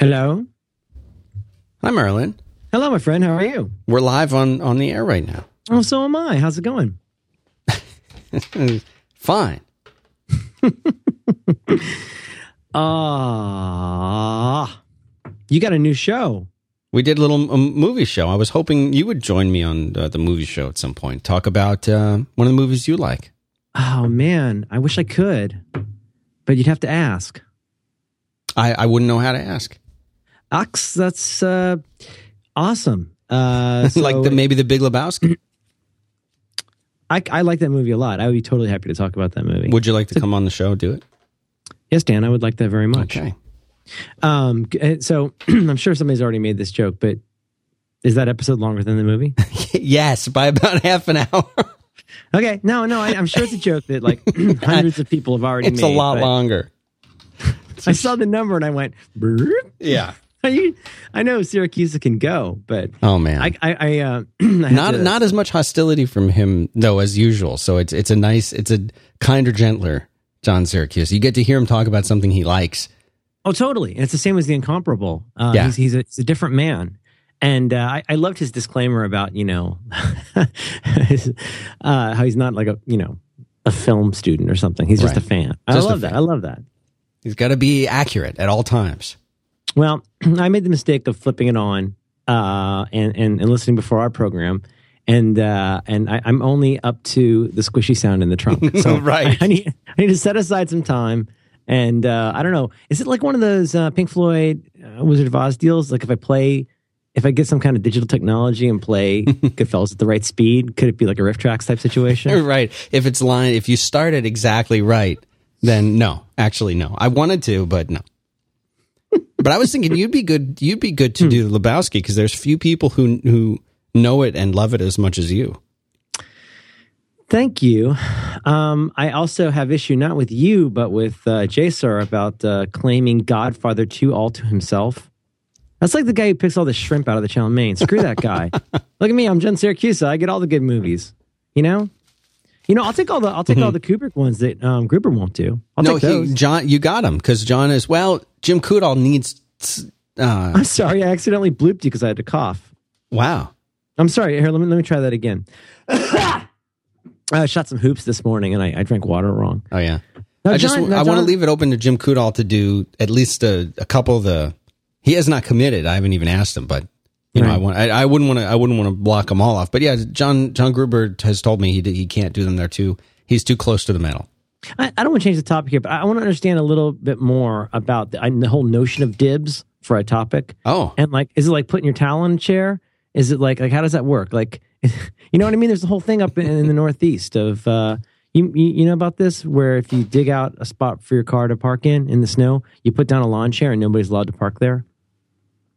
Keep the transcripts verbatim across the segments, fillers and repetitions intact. Hello? Hi, Merlin. Hello, my friend. How are you? We're live on, on the air right now. Oh, so am I. How's it going? Fine. Ah, uh, you got a new show. We did a little um, movie show. I was hoping you would join me on uh, the movie show at some point. Talk about uh, one of the movies you like. Oh, man. I wish I could. But you'd have to ask. I, I wouldn't know how to ask. Ox, that's uh, awesome. Uh, so like the, maybe The Big Lebowski. I, I like that movie a lot. I would be totally happy to talk about that movie. Would you like to come on the show and do it? Yes, Dan, I would like that very much. Okay. Um, so I'm sure somebody's already made this joke, but is that episode longer than the movie? Yes, by about half an hour. Okay. No, no, I, I'm sure it's a joke that like hundreds of people have already it's made. It's a lot but longer. I saw the number and I went, Brr. Yeah. I, I know Siracusa can go, but oh man, I, I, I uh, I not to, not as much hostility from him though as usual. So it's it's a nice, it's a kinder, gentler John Siracusa. You get to hear him talk about something he likes. Oh, totally. And it's the same as The Incomparable. Uh, yeah. he's, he's, a, he's a different man, and uh, I, I loved his disclaimer about you know his, uh, how he's not like a you know a film student or something. He's just right. a fan. I just love that. Fan. I love that. He's got to be accurate at all times. Well, I made the mistake of flipping it on uh, and, and, and listening before our program, and uh, and I, I'm only up to the squishy sound in the trunk. So right. I, I need I need to set aside some time, and uh, I don't know. Is it like one of those uh, Pink Floyd uh, Wizard of Oz deals? Like if I play, if I get some kind of digital technology and play Goodfellas at the right speed, could it be like a riff tracks type situation? Right. If it's line, if you start it exactly right, then no. Actually, no. I wanted to, but no. But I was thinking you'd be good. You'd be good to do Lebowski because there's few people who who know it and love it as much as you. Thank you. Um, I also have issue not with you but with uh, J S R about uh, claiming Godfather two all to himself. That's like the guy who picks all the shrimp out of the chow mein. Screw that guy. Look at me. I'm John Siracusa. I get all the good movies. You know. You know, I'll take all the I'll take mm-hmm. all the Kubrick ones that um, Gruber won't do. I'll no, take those. He, John, you got him because John is well. Jim Coudal needs. Uh, I'm sorry, I accidentally blooped you because I had to cough. Wow, I'm sorry. Here, let me let me try that again. I shot some hoops this morning and I, I drank water wrong. Oh yeah, now, I just John, now, I want to leave it open to Jim Coudal to do at least a, a couple of the. He has not committed. I haven't even asked him, but. You know, right. I want. I, I wouldn't want to. I wouldn't want to block them all off. But yeah, John John Gruber has told me he he can't do them there too. He's too close to the metal. I, I don't want to change the topic here, but I want to understand a little bit more about the, I, the whole notion of dibs for a topic. Oh, and like, is it like putting your towel in a chair? Is it like like how does that work? Like, you know what I mean? There's the whole thing up in, in the Northeast of uh, you you know about this where if you dig out a spot for your car to park in in the snow, you put down a lawn chair and nobody's allowed to park there.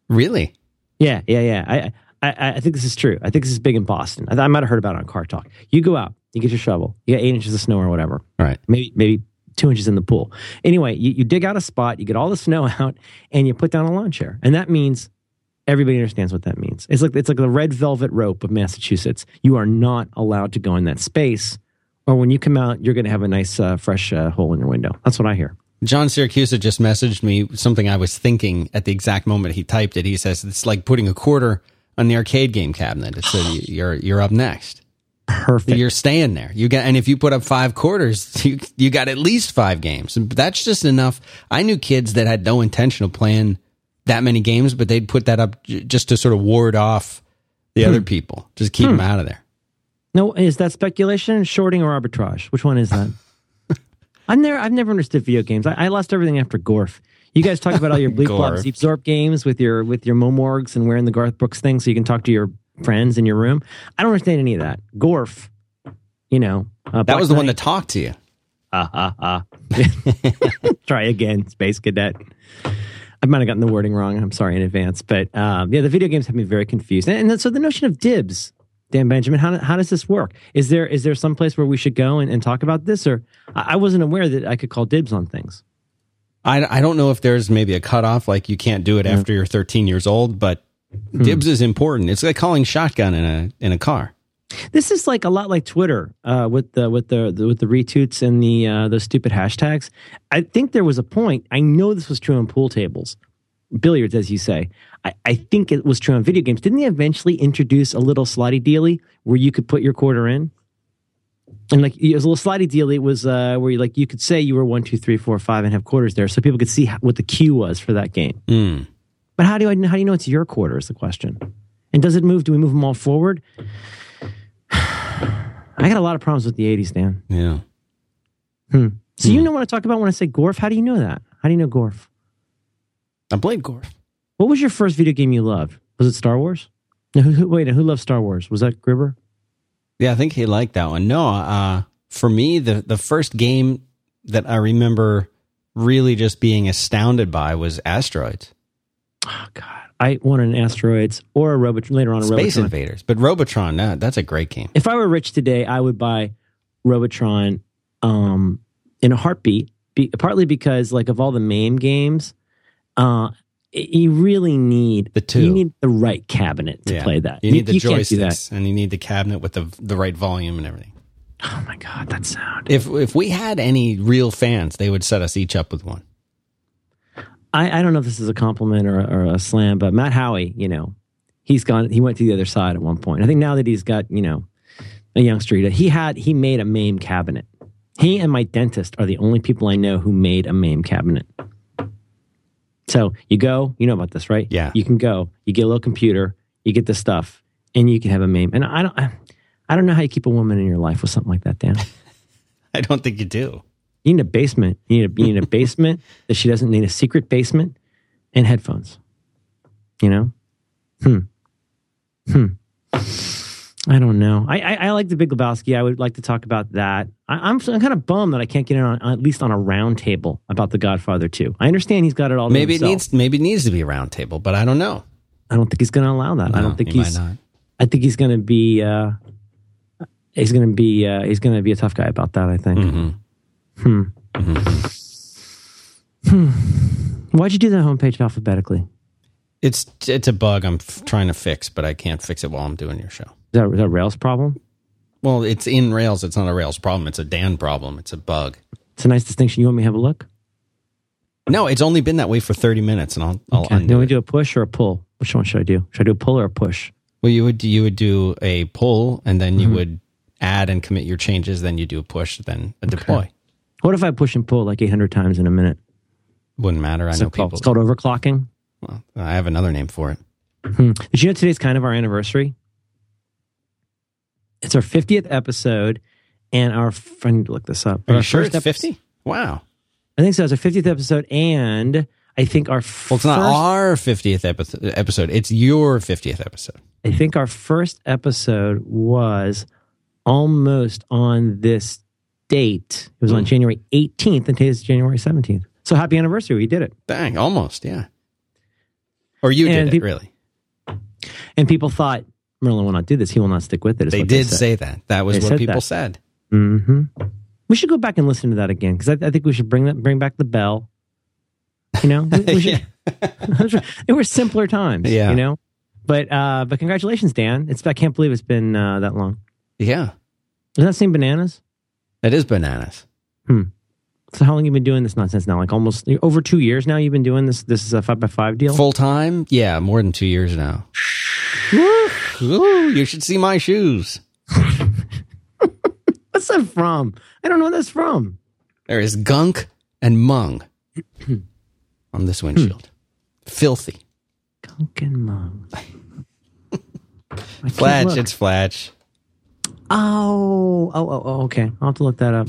Really? Yeah, yeah, yeah. I, I I think this is true. I think this is big in Boston. I, I might have heard about it on Car Talk. You go out, you get your shovel, you got eight inches of snow or whatever. All right. Maybe maybe two inches in the pool. Anyway, you, you dig out a spot, you get all the snow out, and you put down a lawn chair. And that means everybody understands what that means. It's like it's like the red velvet rope of Massachusetts. You are not allowed to go in that space, or when you come out, you're going to have a nice uh, fresh uh, hole in your window. That's what I hear. John Siracusa just messaged me something I was thinking at the exact moment he typed it. He says, it's like putting a quarter on the arcade game cabinet. It's a, you're, you're up next. Perfect. You're staying there. You got, and if you put up five quarters, you, you got at least five games. That's just enough. I knew kids that had no intention of playing that many games, but they'd put that up j- just to sort of ward off the hmm. other people. Just keep hmm. them out of there. No, is that speculation, shorting, or arbitrage? Which one is that? I've never, I've never understood video games. I, I lost everything after Gorf. You guys talk about all your bleep blop zeep zorp games with your with your momorgs and wearing the Garth Brooks thing so you can talk to your friends in your room. I don't understand any of that. Gorf, you know. Uh, that was the Knight. One that talked to you. Uh, uh, uh. Try again, Space Cadet. I might have gotten the wording wrong. I'm sorry in advance. But um, yeah, the video games have me very confused. And, and so the notion of dibs, Dan Benjamin, how how does this work? Is there is there some place where we should go and, and talk about this? Or I, I wasn't aware that I could call dibs on things. I, I don't know if there's maybe a cutoff, like you can't do it yeah. after you're thirteen years old, but hmm. dibs is important. It's like calling shotgun in a in a car. This is like a lot like Twitter uh, with the with the, the with the retweets and the uh, those stupid hashtags. I think there was a point. I know this was true on pool tables billiards, as you say. I, I think it was true on video games. Didn't they eventually introduce a little slotty dealy where you could put your quarter in? And like it was a little slotty dealy. It was uh, where you like you could say you were one, two, three, four, five, and have quarters there, so people could see how, what the cue was for that game. Mm. But how do I? How do you know it's your quarter? Is the question. And does it move? Do we move them all forward? I got a lot of problems with the eighties, Dan. Yeah. Hmm. So hmm. you know what I talk about when I say Gorf? How do you know that? How do you know Gorf? I blame Gorf. What was your first video game you loved? Was it Star Wars? No, who, who, wait, who loved Star Wars? Was that Gruber? Yeah, I think he liked that one. No, uh, for me, the, the first game that I remember really just being astounded by was Asteroids. Oh, God. I wanted an Asteroids or a Robotron, later on a Robotron. Space Invaders, but Robotron, nah, that's a great game. If I were rich today, I would buy Robotron um, in a heartbeat, be, partly because like of all the MAME games, uh, it, you really need the two. You need the right cabinet to yeah. play that. You need you, the you joysticks, and you need the cabinet with the the right volume and everything. Oh my God, that sound. If, if we had any real fans, they would set us each up with one. I, I don't know if this is a compliment or, or a slam, but Matt Howie, you know, he's gone. He went to the other side at one point. I think now that he's got, you know, a youngster, he had he made a MAME cabinet. He and my dentist are the only people I know who made a MAME cabinet. So you go, you know about this, right? Yeah. You can go, you get a little computer, you get the stuff, and you can have a MAME. And I don't, I don't know how you keep a woman in your life with something like that, Dan. I don't think you do. You need a basement. You need a, you need a basement that she doesn't need, a secret basement, and headphones. You know? Hmm. Hmm. I don't know. I, I, I like The Big Lebowski. I would like to talk about that. I, I'm, I'm kind of bummed that I can't get in on, at least on a round table about The Godfather two. I understand he's got it all to maybe himself. It needs, maybe it needs to be a round table, but I don't know. I don't think he's going to allow that. No, I don't think he he's... might not. I think he's going to be... Uh, he's going to be... Uh, he's going to be a tough guy about that, I think. Mm-hmm. Hmm. Mm-hmm. Hmm. Why'd you do that homepage alphabetically? It's it's a bug I'm f- trying to fix, but I can't fix it while I'm doing your show. Is that, is that Rails problem? Well, it's in Rails. It's not a Rails problem. It's a Dan problem. It's a bug. It's a nice distinction. You want me to have a look? No, it's only been that way for thirty minutes, and I'll I'll okay. undo it. Then we do a push or a pull. Which one should I do? Should I do a pull or a push? Well, you would you would do a pull, and then you mm-hmm. would add and commit your changes. Then you do a push, then a okay. deploy. What if I push and pull like eight hundred times in a minute? Wouldn't matter. I so know called, people. It's called overclocking. Well, I have another name for it. Hmm. Did you know today's kind of our anniversary? It's our fiftieth episode, and our friend looked this up. Are you sure it's fifty? Wow. I think so. It's our fiftieth episode, and I think our first... Well, it's not our fiftieth epi- episode. It's your fiftieth episode. I think our first episode was almost on this date. It was on January eighteenth, and today is January seventeenth. So happy anniversary. We did it. Bang, almost, yeah. Or you and did people, it, really. And people thought, Merlin will not do this. He will not stick with it. They did they say that. That was they what said people that. said. Mm-hmm. We should go back and listen to that again, because I, I think we should bring that, bring back the bell. You know? We should, It were simpler times, yeah. you know? But uh, but congratulations, Dan. It's I can't believe it's been uh, that long. Yeah. Doesn't that seem bananas? That is bananas. Hmm. So how long have you been doing this nonsense now? Like almost over two years now you've been doing this This is a five by five deal? Full time? Yeah, more than two years now. Ooh, you should see my shoes. What's that from? I don't know what that's from. There is gunk and mung on this windshield. Filthy. Gunk and mung. Fletch, it's Fletch. Oh, oh, oh, oh, okay. I'll have to look that up.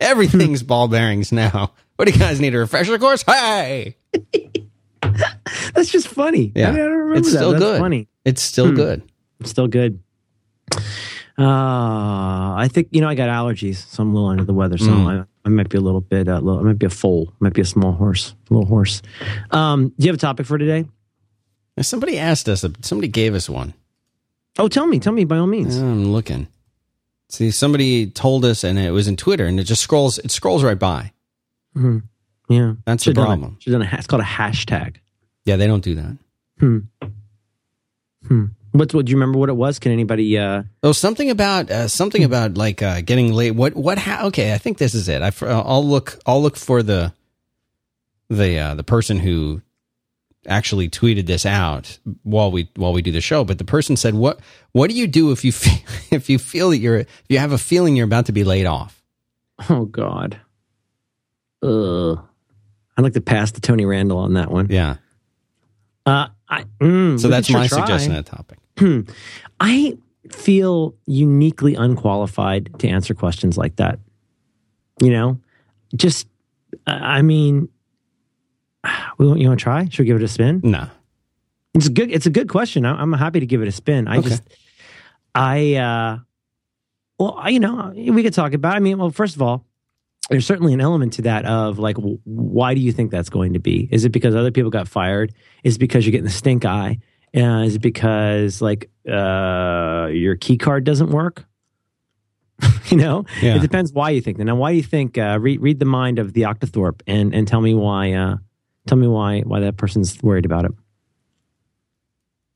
Everything's ball bearings now. What do you guys need? A refresher course? Hey! That's just funny. Yeah. I mean, I don't remember it's that. Still That's good. Funny. It's still hmm. good. It's still good. Uh, I think, you know, I got allergies, so I'm a little under the weather. So mm. I, I might be a little bit, uh, little, I might be a foal. I might be a small horse, a little horse. Um, do you have a topic for today? Now, somebody asked us, somebody gave us one. Oh, tell me, tell me by all means. I'm looking. See, somebody told us, and it was in Twitter, and it just scrolls. It scrolls right by. Mm-hmm. Yeah, that's the problem. A, done a, it's called a hashtag. Yeah, they don't do that. Hmm. Hmm. What's what? Do you remember what it was? Can anybody? Uh... Oh, something about uh, something hmm. about like uh, getting late. What? What? Ha- okay, I think this is it. I, I'll look. I'll look for the the uh, the person who actually tweeted this out while we while we do the show, but the person said, "What what do you do if you feel, if you feel that you're if you have a feeling you're about to be laid off?" Oh God, uh, I'd like to pass to Tony Randall on that one. Yeah. Uh, I, mm, so that's my try. suggestion of the topic. Hmm. I feel uniquely unqualified to answer questions like that. You know, just I mean. We want you want to try? Should we give it a spin? No, it's a good. It's a good question. I'm, I'm happy to give it a spin. I okay. just, I, uh, well, I, you know, we could talk about. I mean, well, first of all, there's certainly an element to that of like, why do you think that's going to be? Is it because other people got fired? Is it because you're getting the stink eye? Uh, is it because like uh, your key card doesn't work? You know, yeah. It depends why you think that. Now, why do you think? Uh, read read the mind of the Octothorpe and and tell me why. Uh, Tell me why why that person's worried about it.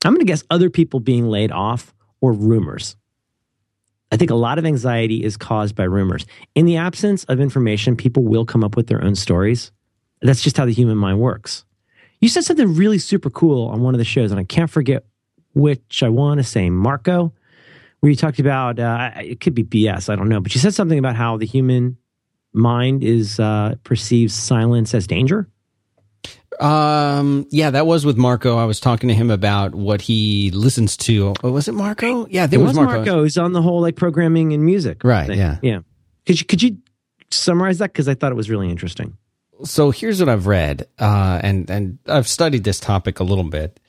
I'm going to guess other people being laid off or rumors. I think a lot of anxiety is caused by rumors. In the absence of information, people will come up with their own stories. That's just how the human mind works. You said something really super cool on one of the shows, and I can't forget which I want to say, Marco, where you talked about, uh, it could be B S, I don't know, but you said something about how the human mind is uh, perceives silence as danger. Um, yeah, that was with Marco. I was talking to him about what he listens to. Oh, was it Marco? Yeah, I think it, it was Marco. Marco who's on the whole like programming and music. Right, thing. yeah. Yeah. Could you, could you summarize that? Because I thought it was really interesting. So here's what I've read, uh, and, and I've studied this topic a little bit.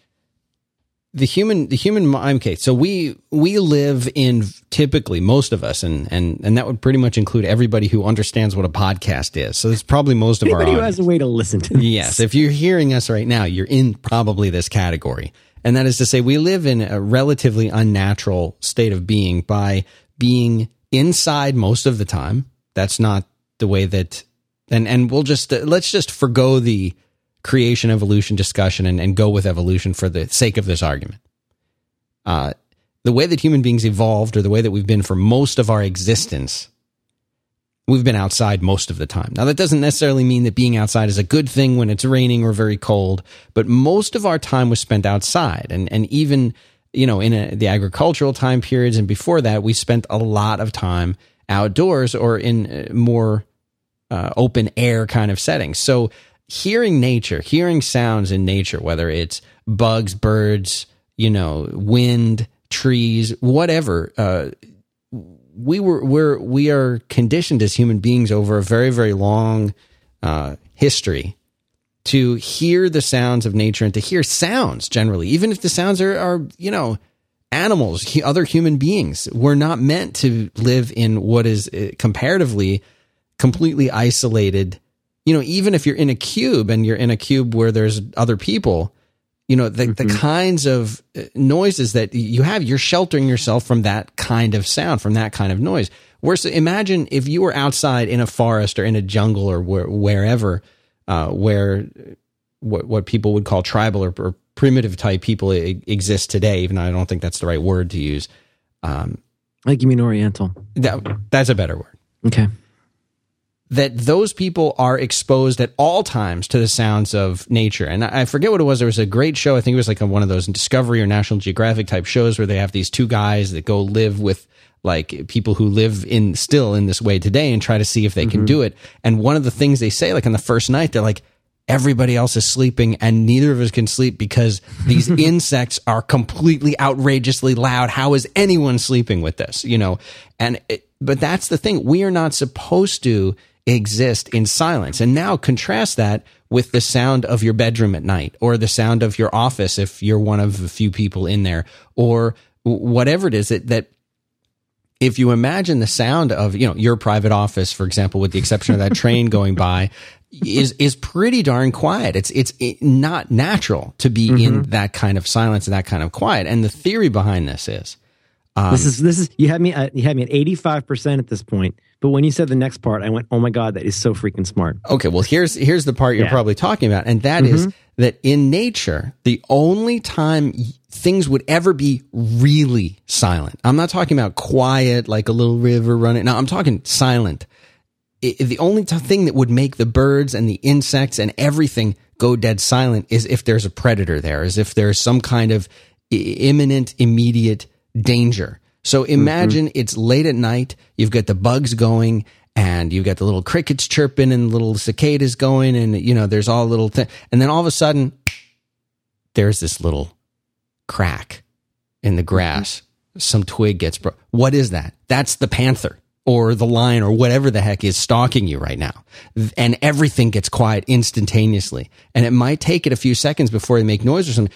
The human, the human mind, okay, so we, we live in typically most of us, and, and, and that would pretty much include everybody who understands what a podcast is. So it's probably most of our audience. Anybody who has a way to listen to this. Yes. If you're hearing us right now, you're in probably this category. And that is to say, we live in a relatively unnatural state of being by being inside most of the time. That's not the way that, and, and we'll just, uh, let's just forgo the creation, evolution discussion, and, and go with evolution for the sake of this argument. Uh, the way that human beings evolved, or the way that we've been for most of our existence, we've been outside most of the time. Now, that doesn't necessarily mean that being outside is a good thing when it's raining or very cold, but most of our time was spent outside. And, and even, you know, in a, the agricultural time periods and before that, we spent a lot of time outdoors or in more uh, open air kind of settings. So, hearing nature, hearing sounds in nature, whether it's bugs, birds, you know, wind, trees, whatever, uh, we were we're we are conditioned as human beings over a very, very long uh, history to hear the sounds of nature and to hear sounds generally, even if the sounds are, are you know, animals, other human beings. We're not meant to live in what is comparatively completely isolated. You know, even if you're in a cube and you're in a cube where there's other people, you know, the, mm-hmm. the kinds of noises that you have, you're sheltering yourself from that kind of sound, from that kind of noise. Whereas, imagine if you were outside in a forest or in a jungle or where, wherever, uh, where what, what people would call tribal or, or primitive type people exist today, even though I don't think that's the right word to use. Um, like you mean Oriental. That, that's a better word. Okay. That those people are exposed at all times to the sounds of nature. And I forget what it was. There was a great show. I think it was like one of those Discovery or National Geographic type shows where they have these two guys that go live with like people who live in still in this way today and try to see if they mm-hmm. can do it. And one of the things they say, like on the first night, they're like, everybody else is sleeping and neither of us can sleep because these insects are completely outrageously loud. How is anyone sleeping with this? You know, and, it, but that's the thing. We are not supposed to exist in silence. And now contrast that with the sound of your bedroom at night, or the sound of your office if you're one of the few people in there, or whatever it is that, that if you imagine the sound of, you know, your private office, for example, with the exception of that train going by, is is pretty darn quiet. It's it's it, not natural to be mm-hmm. in that kind of silence and that kind of quiet. And the theory behind this is Um, this is this is you had me at, you had me at eighty-five percent at this point, but when you said the next part, I went, oh my God, that is so freaking smart. Okay, well here's here's the part you're yeah. probably talking about, and that mm-hmm. is that in nature, the only time things would ever be really silent. I'm not talking about quiet, like a little river running. No, I'm talking silent. it, the only t- thing that would make the birds and the insects and everything go dead silent is if there's a predator there, is if there's some kind of I- imminent, immediate danger. So imagine mm-hmm. it's late at night, you've got the bugs going, and you've got the little crickets chirping and little cicadas going, and, you know, there's all little things. And then all of a sudden, there's this little crack in the grass. Mm-hmm. Some twig gets broken. What is that? That's the panther or the lion or whatever the heck is stalking you right now. And everything gets quiet instantaneously. And it might take it a few seconds before they make noise or something.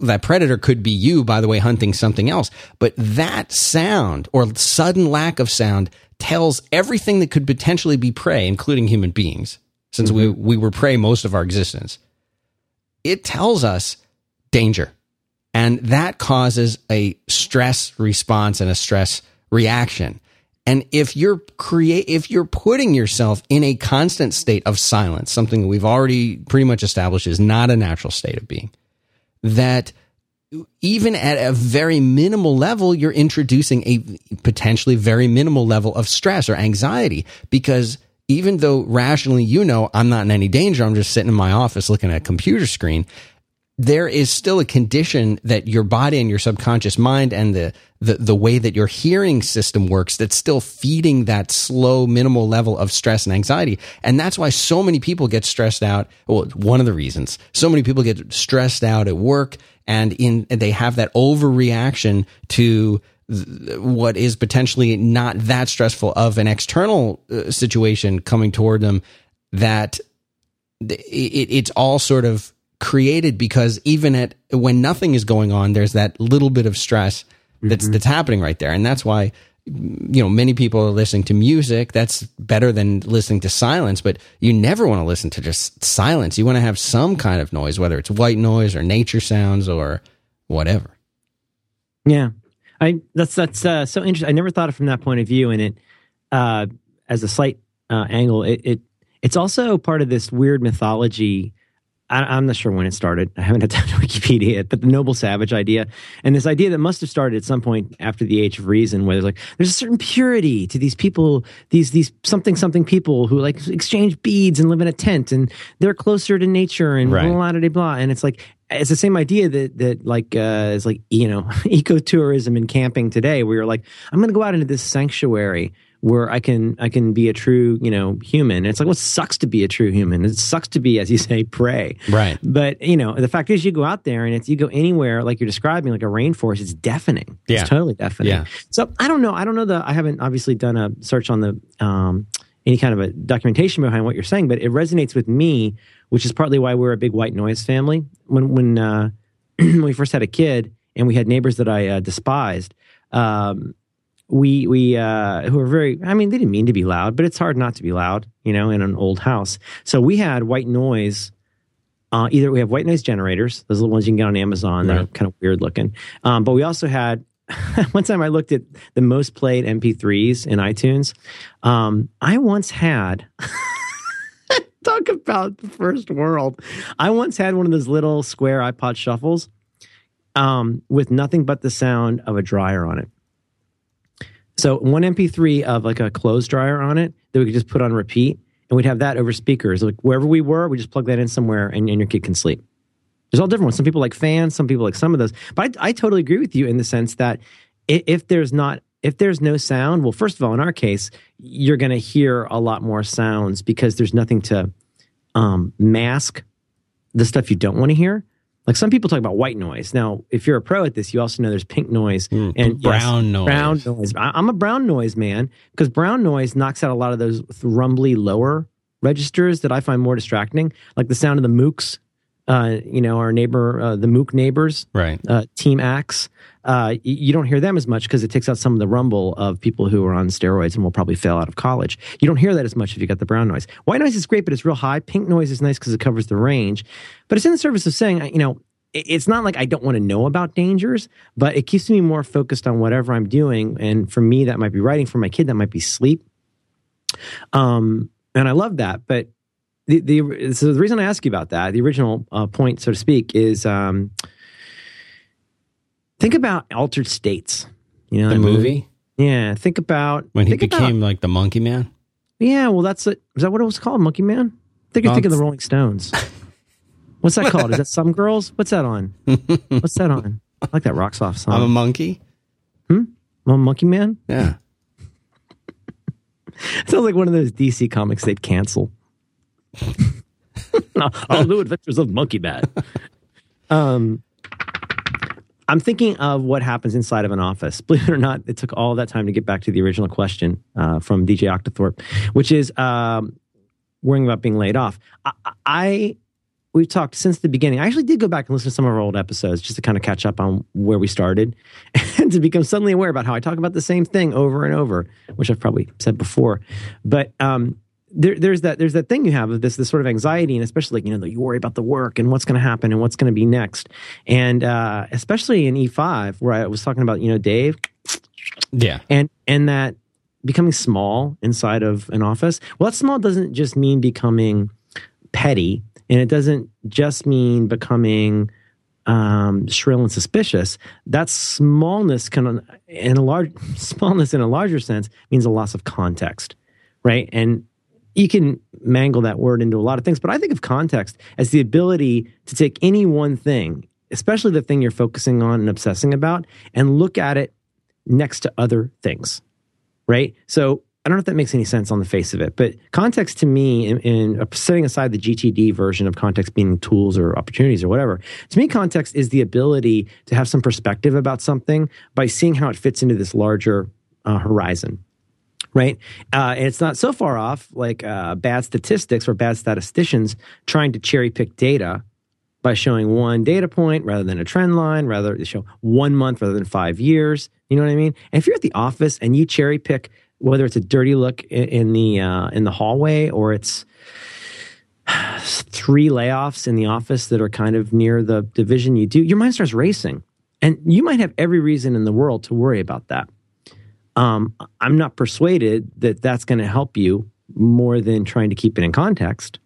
That predator could be you, by the way, hunting something else. But that sound or sudden lack of sound tells everything that could potentially be prey, including human beings, since mm-hmm. we, we were prey most of our existence. It tells us danger. And that causes a stress response and a stress reaction. And if you're create, if you're putting yourself in a constant state of silence, something that we've already pretty much established is not a natural state of being, that even at a very minimal level, you're introducing a potentially very minimal level of stress or anxiety, because even though rationally, you know, I'm not in any danger, I'm just sitting in my office looking at a computer screen, there is still a condition that your body and your subconscious mind and the, the, the way that your hearing system works that's still feeding that slow, minimal level of stress and anxiety. And that's why so many people get stressed out. Well, one of the reasons so many people get stressed out at work and in and they have that overreaction to th- what is potentially not that stressful of an external uh, situation coming toward them, that th- it, it's all sort of created because even at when nothing is going on, there's that little bit of stress that's mm-hmm. that's happening right there. And that's why, you know, many people are listening to music. That's better than listening to silence, but you never want to listen to just silence. You want to have some kind of noise, whether it's white noise or nature sounds or whatever. Yeah. I that's that's uh, so interesting. I never thought of it from that point of view, and it uh as a slight uh angle, it, it it's also part of this weird mythology. I'm not sure when it started. I haven't had time to Wikipedia yet, but the noble savage idea, and this idea that must have started at some point after the Age of Reason, where there's like there's a certain purity to these people, these these something something people who like exchange beads and live in a tent, and they're closer to nature and right. blah blah blah. And it's like it's the same idea that that like uh, is like you know ecotourism and camping today, where you're like I'm going to go out into this sanctuary where I can I can be a true, you know, human. And it's like, well, it sucks to be a true human. It sucks to be, as you say, prey. Right. But, you know, the fact is you go out there and if you go anywhere, like you're describing, like a rainforest, it's deafening. Yeah. It's totally deafening. Yeah. So I don't know. I don't know the, I haven't obviously done a search on the, um, any kind of a documentation behind what you're saying, but it resonates with me, which is partly why we're a big white noise family. When, when, uh, when we first had a kid and we had neighbors that I uh, despised, um, We, we, uh, who are very, I mean, they didn't mean to be loud, but it's hard not to be loud, you know, in an old house. So we had white noise, uh, either we have white noise generators, those little ones you can get on Amazon, right. They're kind of weird looking. Um, but we also had, one time I looked at the most played M P threes in iTunes. Um, I once had, talk about the first world. I once had one of those little square iPod shuffles, um, with nothing but the sound of a dryer on it. So one M P three of like a clothes dryer on it that we could just put on repeat, and we'd have that over speakers. Like wherever we were, we just plug that in somewhere, and, and your kid can sleep. There's all different ones. Some people like fans, some people like some of those. But I, I totally agree with you in the sense that if there's not, if there's no sound, well, first of all, in our case, you're going to hear a lot more sounds because there's nothing to um, mask the stuff you don't want to hear. Like some people talk about white noise. Now, if you're a pro at this, you also know there's pink noise mm, and brown yes, noise. Brown noise. I'm a brown noise man because brown noise knocks out a lot of those rumbly lower registers that I find more distracting, like the sound of the mooks. Uh, you know, our neighbor, uh, the mook neighbors, right? Uh, Team Axe. Uh, y- you don't hear them as much because it takes out some of the rumble of people who are on steroids and will probably fail out of college. You don't hear that as much if you got the brown noise. White noise is great, but it's real high. Pink noise is nice because it covers the range. But it's in the service of saying, you know, it's not like I don't want to know about dangers, but it keeps me more focused on whatever I'm doing. And for me, that might be writing. For my kid, that might be sleep. Um, and I love that, but. The, the, so the reason I ask you about that, the original uh, point, so to speak, is um, think about Altered States. You know, the movie? movie? Yeah. Think about... When he became about, like the monkey man? Yeah, well, that's it. Is that what it was called? Monkey Man? I think you're thinking of the Rolling Stones. What's that called? Is that Some Girls? What's that on? What's that on? I like that Rock Soft song. I'm a monkey. Hmm? I'm a monkey man? Yeah. Sounds like one of those D C comics they'd cancel. No, all New Adventures of Monkey Bat. Um, I'm thinking of what happens inside of an office. Believe it or not, it took all that time to get back to the original question uh, from D J Octothorpe, which is um, worrying about being laid off. I, I we've talked since the beginning. I actually did go back and listen to some of our old episodes just to kind of catch up on where we started and to become suddenly aware about how I talk about the same thing over and over, which I've probably said before. But um, there, there's that there's that thing you have of this this sort of anxiety, and especially, you know, you worry about the work and what's going to happen and what's going to be next. And uh, especially in E five, where I was talking about, you know, Dave. Yeah. And and that becoming small inside of an office. Well, that small doesn't just mean becoming petty, and it doesn't just mean becoming um, shrill and suspicious. That smallness can, in a large smallness in a larger sense, means a loss of context, right? And you can mangle that word into a lot of things, but I think of context as the ability to take any one thing, especially the thing you're focusing on and obsessing about, and look at it next to other things, right? So I don't know if that makes any sense on the face of it, but context to me, in, in uh, setting aside the G T D version of context being tools or opportunities or whatever, to me, context is the ability to have some perspective about something by seeing how it fits into this larger uh, horizon, right? Uh, and it's not so far off like uh, bad statistics or bad statisticians trying to cherry pick data by showing one data point rather than a trend line, rather they show one month rather than five years. You know what I mean? And if you're at the office and you cherry pick, whether it's a dirty look in the uh, in the hallway, or it's three layoffs in the office that are kind of near the division you do, your mind starts racing. And you might have every reason in the world to worry about that. Um, I'm not persuaded that that's going to help you more than trying to keep it in context.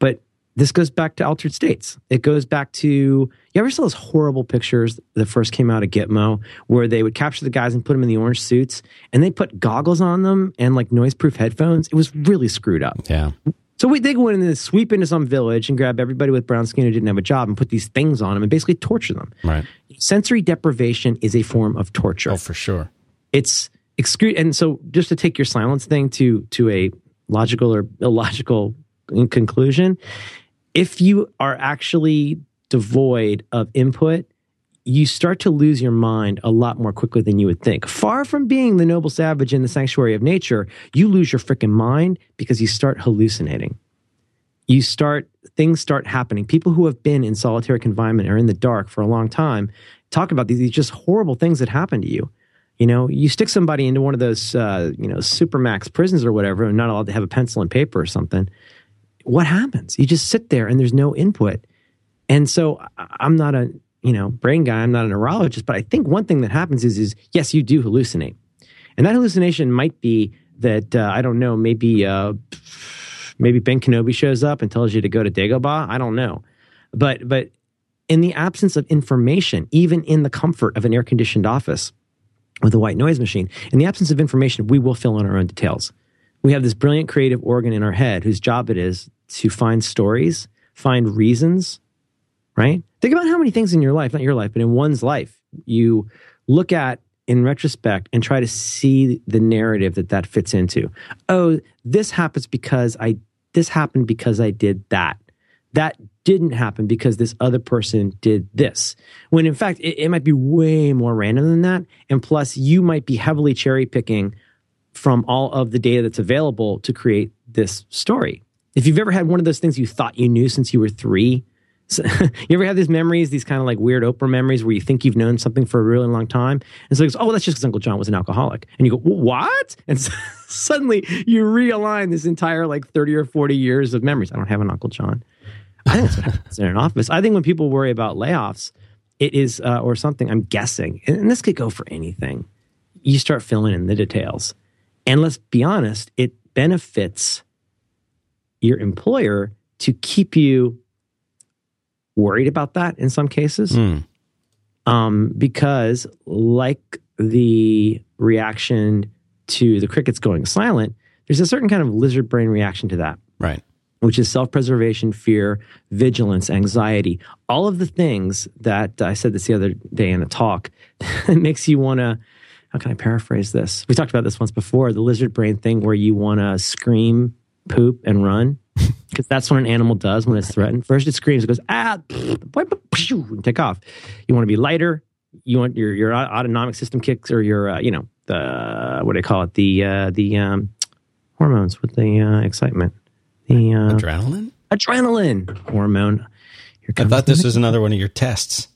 But this goes back to Altered States. It goes back to, you ever saw those horrible pictures that first came out of Gitmo where they would capture the guys and put them in the orange suits and they put goggles on them and like noise-proof headphones? It was really screwed up. Yeah. So we, they go in and sweep into some village and grab everybody with brown skin who didn't have a job and put these things on them and basically torture them. Right. Sensory deprivation is a form of torture. Oh, for sure. It's excru- And so just to take your silence thing to to a logical or illogical conclusion, if you are actually devoid of input, you start to lose your mind a lot more quickly than you would think. Far from being the noble savage in the sanctuary of nature, you lose your freaking mind because you start hallucinating. You start, things start happening. People who have been in solitary confinement or in the dark for a long time talk about these, these just horrible things that happen to you. You know, you stick somebody into one of those, uh, you know, supermax prisons or whatever, and not allowed to have a pencil and paper or something. What happens? You just sit there and there's no input. And so I'm not a, you know, brain guy. I'm not a neurologist, but I think one thing that happens is, is yes, you do hallucinate. And that hallucination might be that, uh, I don't know, maybe, uh, maybe Ben Kenobi shows up and tells you to go to Dagobah. I don't know. But, but in the absence of information, even in the comfort of an air conditioned office with a white noise machine, in the absence of information, we will fill in our own details. We have this brilliant creative organ in our head whose job it is to find stories, find reasons, right? Think about how many things in your life, not your life, but in one's life, you look at in retrospect and try to see the narrative that that fits into. Oh, this happens because I, this happened because I did that. That didn't happen because this other person did this. When in fact, it, it might be way more random than that. And plus you might be heavily cherry picking from all of the data that's available to create this story. If you've ever had one of those things you thought you knew since you were three, so, you ever had these memories, these kind of like weird Oprah memories where you think you've known something for a really long time? And so it goes, oh, that's just because Uncle John was an alcoholic. And you go, what? And so, suddenly you realign this entire like thirty or forty years of memories. I don't have an Uncle John. I think that's what happens in an office. I think when people worry about layoffs, it is, uh, or something, I'm guessing, and this could go for anything, you start filling in the details. And let's be honest, it benefits your employer to keep you worried about that in some cases. Mm. Um, because like the reaction to the crickets going silent, there's a certain kind of lizard brain reaction to that. Right. Which is self-preservation, fear, vigilance, anxiety. All of the things that I said this the other day in a talk that makes you want to, how can I paraphrase this? We talked about this once before, the lizard brain thing where you want to scream, poop, and run. Because that's what an animal does when it's threatened. First it screams, it goes, ah, and take off. You want to be lighter. You want your your autonomic system kicks, or your, uh, you know, the, what do they call it? The uh, the um, hormones with the uh, excitement. The uh, Adrenaline? Adrenaline hormone. I thought this was another one of your tests.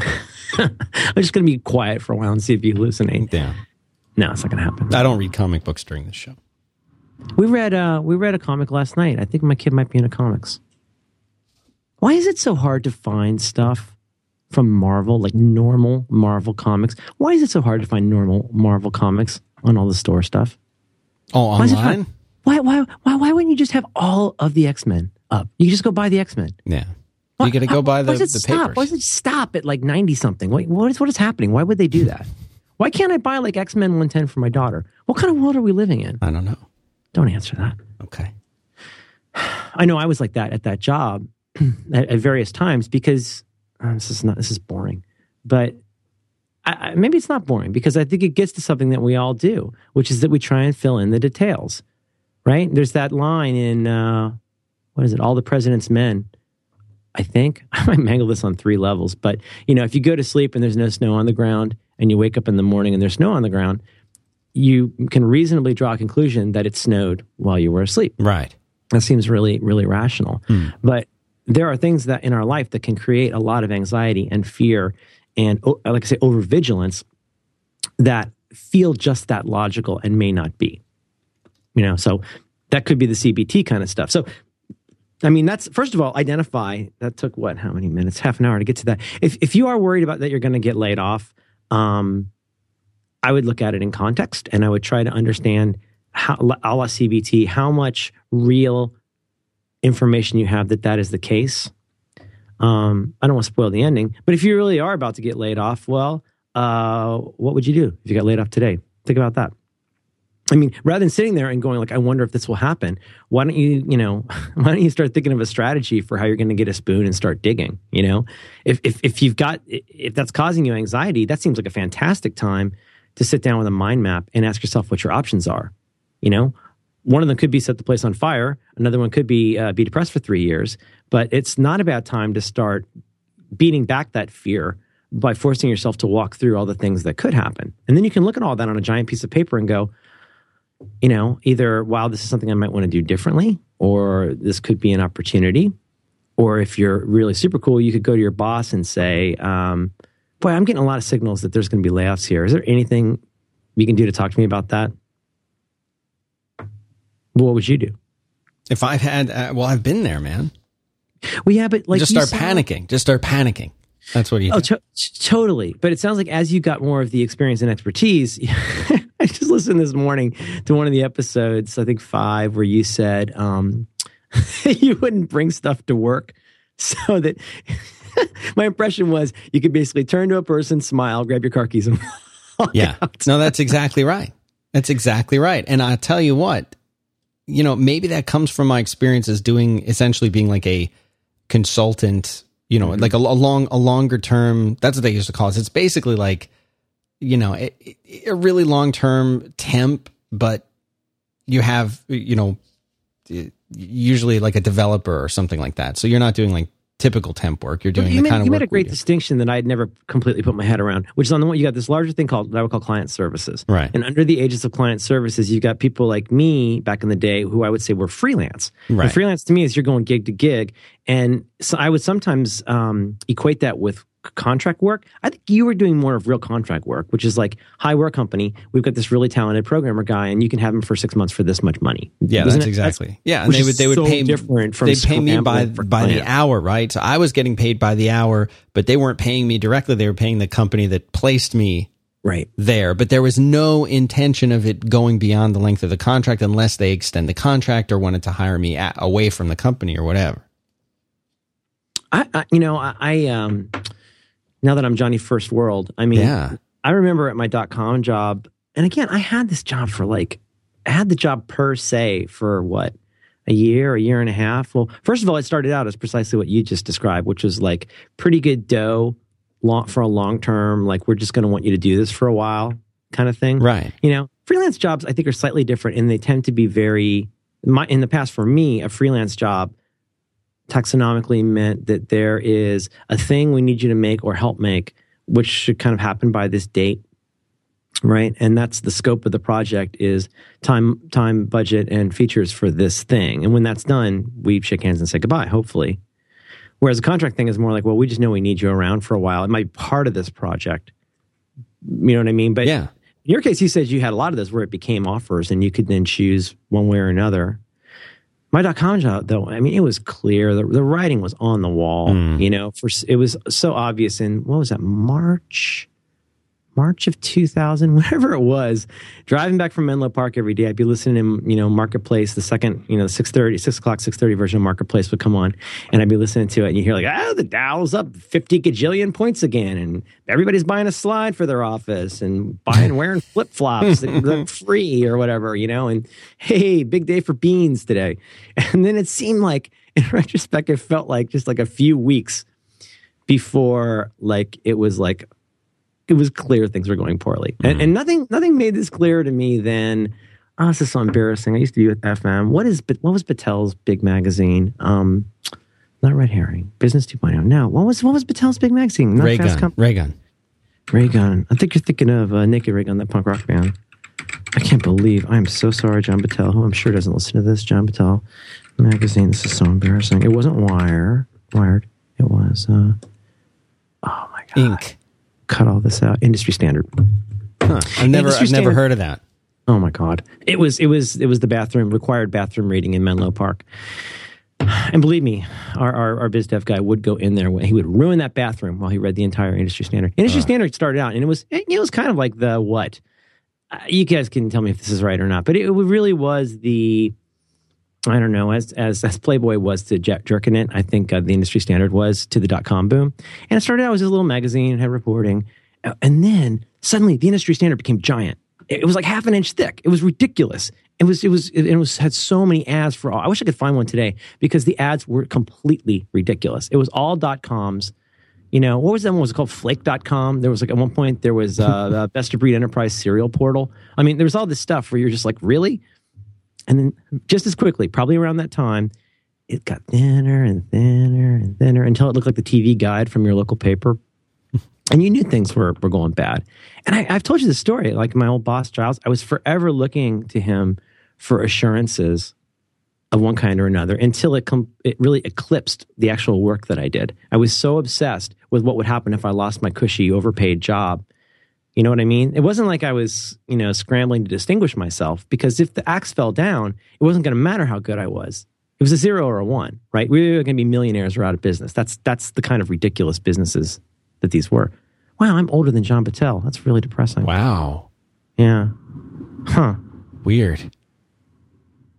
I'm just going to be quiet for a while and see if you hallucinate. Damn. No, it's not going to happen. I don't read comic books during this show. We read uh, we read a comic last night. I think my kid might be into comics. Why is it so hard to find stuff from Marvel, like normal Marvel comics? Why is it so hard to find normal Marvel comics on all the store stuff? Oh, online? Why, why why why wouldn't you just have all of the X-Men up? You just go buy the X-Men. Yeah. You got to go buy the, why does it the stop? papers. Why does it stop at like ninety something? What, what, is, what is happening? Why would they do that? Why can't I buy like X-Men one ten for my daughter? What kind of world are we living in? I don't know. Don't answer that. Okay. I know I was like that at that job at, at various times because oh, this is not this is boring. But I, I, maybe it's not boring because I think it gets to something that we all do, which is that we try and fill in the details, right? There's that line in, uh, what is it? All the President's Men, I think. I might mangle this on three levels. But, you know, if you go to sleep and there's no snow on the ground and you wake up in the morning and there's snow on the ground, you can reasonably draw a conclusion that it snowed while you were asleep. Right. That seems really, really rational. Mm. But there are things that in our life that can create a lot of anxiety and fear and, like I say, overvigilance that feel just that logical and may not be. You know, so that could be the C B T kind of stuff. So, I mean, that's, first of all, identify. That took, what, how many minutes? Half an hour to get to that. If if you are worried about that you're going to get laid off, um... I would look at it in context, and I would try to understand, how, a la C B T, how much real information you have that that is the case. Um, I don't want to spoil the ending, but if you really are about to get laid off, well, uh, what would you do if you got laid off today? Think about that. I mean, rather than sitting there and going like, I wonder if this will happen, why don't you, you know, why don't you start thinking of a strategy for how you're going to get a spoon and start digging, you know? If if if you've got, if that's causing you anxiety, that seems like a fantastic time to sit down with a mind map and ask yourself what your options are. You know, one of them could be set the place on fire. Another one could be uh, be depressed for three years. But it's not a bad time to start beating back that fear by forcing yourself to walk through all the things that could happen. And then you can look at all that on a giant piece of paper and go, you know, either, wow, this is something I might want to do differently, or this could be an opportunity. Or if you're really super cool, you could go to your boss and say, um, boy, I'm getting a lot of signals that there's going to be layoffs here. Is there anything you can do to talk to me about that? What would you do? If I've had, uh, well, I've been there, man. Well, yeah, but like, just start said, panicking. Just start panicking. That's what you. Oh, to- totally. But it sounds like as you got more of the experience and expertise, I just listened this morning to one of the episodes, I think five, where you said um, you wouldn't bring stuff to work so that. My impression was you could basically turn to a person, smile, grab your car keys, and walk yeah. out. No, that's exactly right. That's exactly right. And I tell you what, you know, maybe that comes from my experience as doing essentially being like a consultant, you know, mm-hmm. like a, a long, a longer term. That's what they used to call it. It's basically like, you know, a, a really long term temp, but you have, you know, usually like a developer or something like that. So you're not doing like typical temp work. You're doing you the made, kind of you work. You made a great distinction that I had never completely put my head around, which is on the one, you got this larger thing called, that I would call client services. Right. And under the aegis of client services, you've got people like me back in the day who I would say were freelance. Right. And freelance to me is you're going gig to gig. And so I would sometimes um, equate that with contract work. I think you were doing more of real contract work, which is like, hi, we're a company. We've got this really talented programmer guy, and you can have him for six months for this much money. Yeah, Isn't that's it? exactly. That's, yeah, and they would they would so pay different from they pay me by by the hour, right? So I was getting paid by the hour, but they weren't paying me directly. They were paying the company that placed me right there. But there was no intention of it going beyond the length of the contract unless they extend the contract or wanted to hire me at, away from the company or whatever. I, I you know I, I um. Now that I'm Johnny First World, I mean, yeah. I remember at my dot com job, and again, I had this job for like had the job per se for what, a year, a year and a half? Well, first of all, it started out as precisely what you just described, which was like pretty good dough long, for a long term, like we're just going to want you to do this for a while kind of thing. Right. You know, freelance jobs, I think, are slightly different, and they tend to be very, my, in the past for me, a freelance job taxonomically meant that there is a thing we need you to make or help make, which should kind of happen by this date. Right. And that's the scope of the project is time, time, budget, and features for this thing. And when that's done, we shake hands and say goodbye, hopefully. Whereas the contract thing is more like, well, we just know we need you around for a while. It might be part of this project. You know what I mean? But yeah. In your case, you said you had a lot of this where it became offers and you could then choose one way or another. My dot-com job, though, I mean, it was clear. The, the writing was on the wall, mm. you know. For, it was so obvious in, what was that, March? March of two thousand, whatever it was, driving back from Menlo Park every day, I'd be listening to, you know, Marketplace, the second, you know, six thirty, six o'clock, six thirty version of Marketplace would come on, and I'd be listening to it, and you hear like, oh, the Dow's up fifty gajillion points again, and everybody's buying a slide for their office, and buying, wearing flip-flops, they're free, or whatever, you know, and hey, big day for beans today. And then it seemed like, in retrospect, it felt like just like a few weeks before, like, it was like, it was clear things were going poorly. And, mm. and nothing nothing made this clearer to me than, oh, this is so embarrassing. I used to be with F M. What is what was Battelle's big magazine? Um, not Red Herring. Business two point oh. No. What was what was Battelle's big magazine? Not Ray Gun. Com- Ray Gun. Ray Gun. I think you're thinking of uh, Naked Ray Gun, that punk rock band. I can't believe. I'm so sorry, John Battelle, who I'm sure doesn't listen to this. John Battelle magazine. This is so embarrassing. It wasn't Wire. Wired. It was, uh, oh, my God. Ink. Cut all this out. Industry Standard. Huh. I've never, I've never heard of that. Oh my God! It was, it was, it was the bathroom required bathroom reading in Menlo Park. And believe me, our, our our biz dev guy would go in there. He would ruin that bathroom while he read the entire Industry Standard. Industry uh. Standard started out, and it was it, it was kind of like the what? Uh, you guys can tell me if this is right or not, but it, it really was the. I don't know, as as as Playboy was to Jerkinet, I think uh, the Industry Standard was to the dot-com boom. And it started out as a little magazine, and had reporting. And then suddenly the Industry Standard became giant. It was like half an inch thick. It was ridiculous. It was, it was, it was, had so many ads for all. I wish I could find one today because the ads were completely ridiculous. It was all dot-coms. You know, what was that one? Was it called flake dot com? There was like, at one point, there was uh, the Best of Breed Enterprise Serial Portal. I mean, there was all this stuff where you're just like, really? And then just as quickly, probably around that time, it got thinner and thinner and thinner until it looked like the T V guide from your local paper. And you knew things were, were going bad. And I, I've told you the story. Like my old boss, Giles, I was forever looking to him for assurances of one kind or another until it, com- it really eclipsed the actual work that I did. I was so obsessed with what would happen if I lost my cushy, overpaid job. You know what I mean? It wasn't like I was, you know, scrambling to distinguish myself because if the axe fell down, it wasn't going to matter how good I was. It was a zero or a one, right? We were going to be millionaires or out of business. That's that's the kind of ridiculous businesses that these were. Wow, I'm older than John Battelle. That's really depressing. Wow. Yeah. Huh. Weird.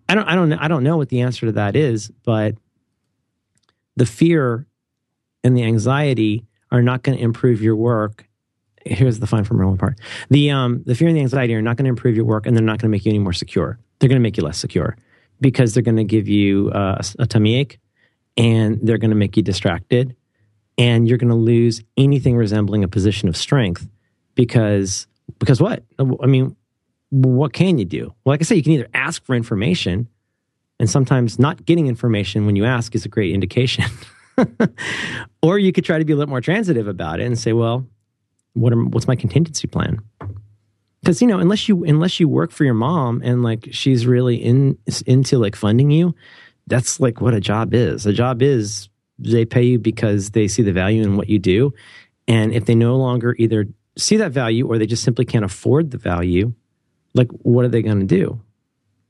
I don't. I don't. I don't know what the answer to that is, but the fear and the anxiety are not going to improve your work. Here's the find from Merlin part. The um, the fear and the anxiety are not going to improve your work, and they're not going to make you any more secure. They're going to make you less secure because they're going to give you uh, a tummy ache, and they're going to make you distracted, and you're going to lose anything resembling a position of strength because because what? I mean, what can you do? Well, like I say, you can either ask for information, and sometimes not getting information when you ask is a great indication, or you could try to be a little more transitive about it and say, well, What are, what's my contingency plan? Because, you know, unless you unless you work for your mom and, like, she's really in into, like, funding you, that's, like, what a job is. A job is they pay you because they see the value in what you do. And if they no longer either see that value or they just simply can't afford the value, like, what are they going to do?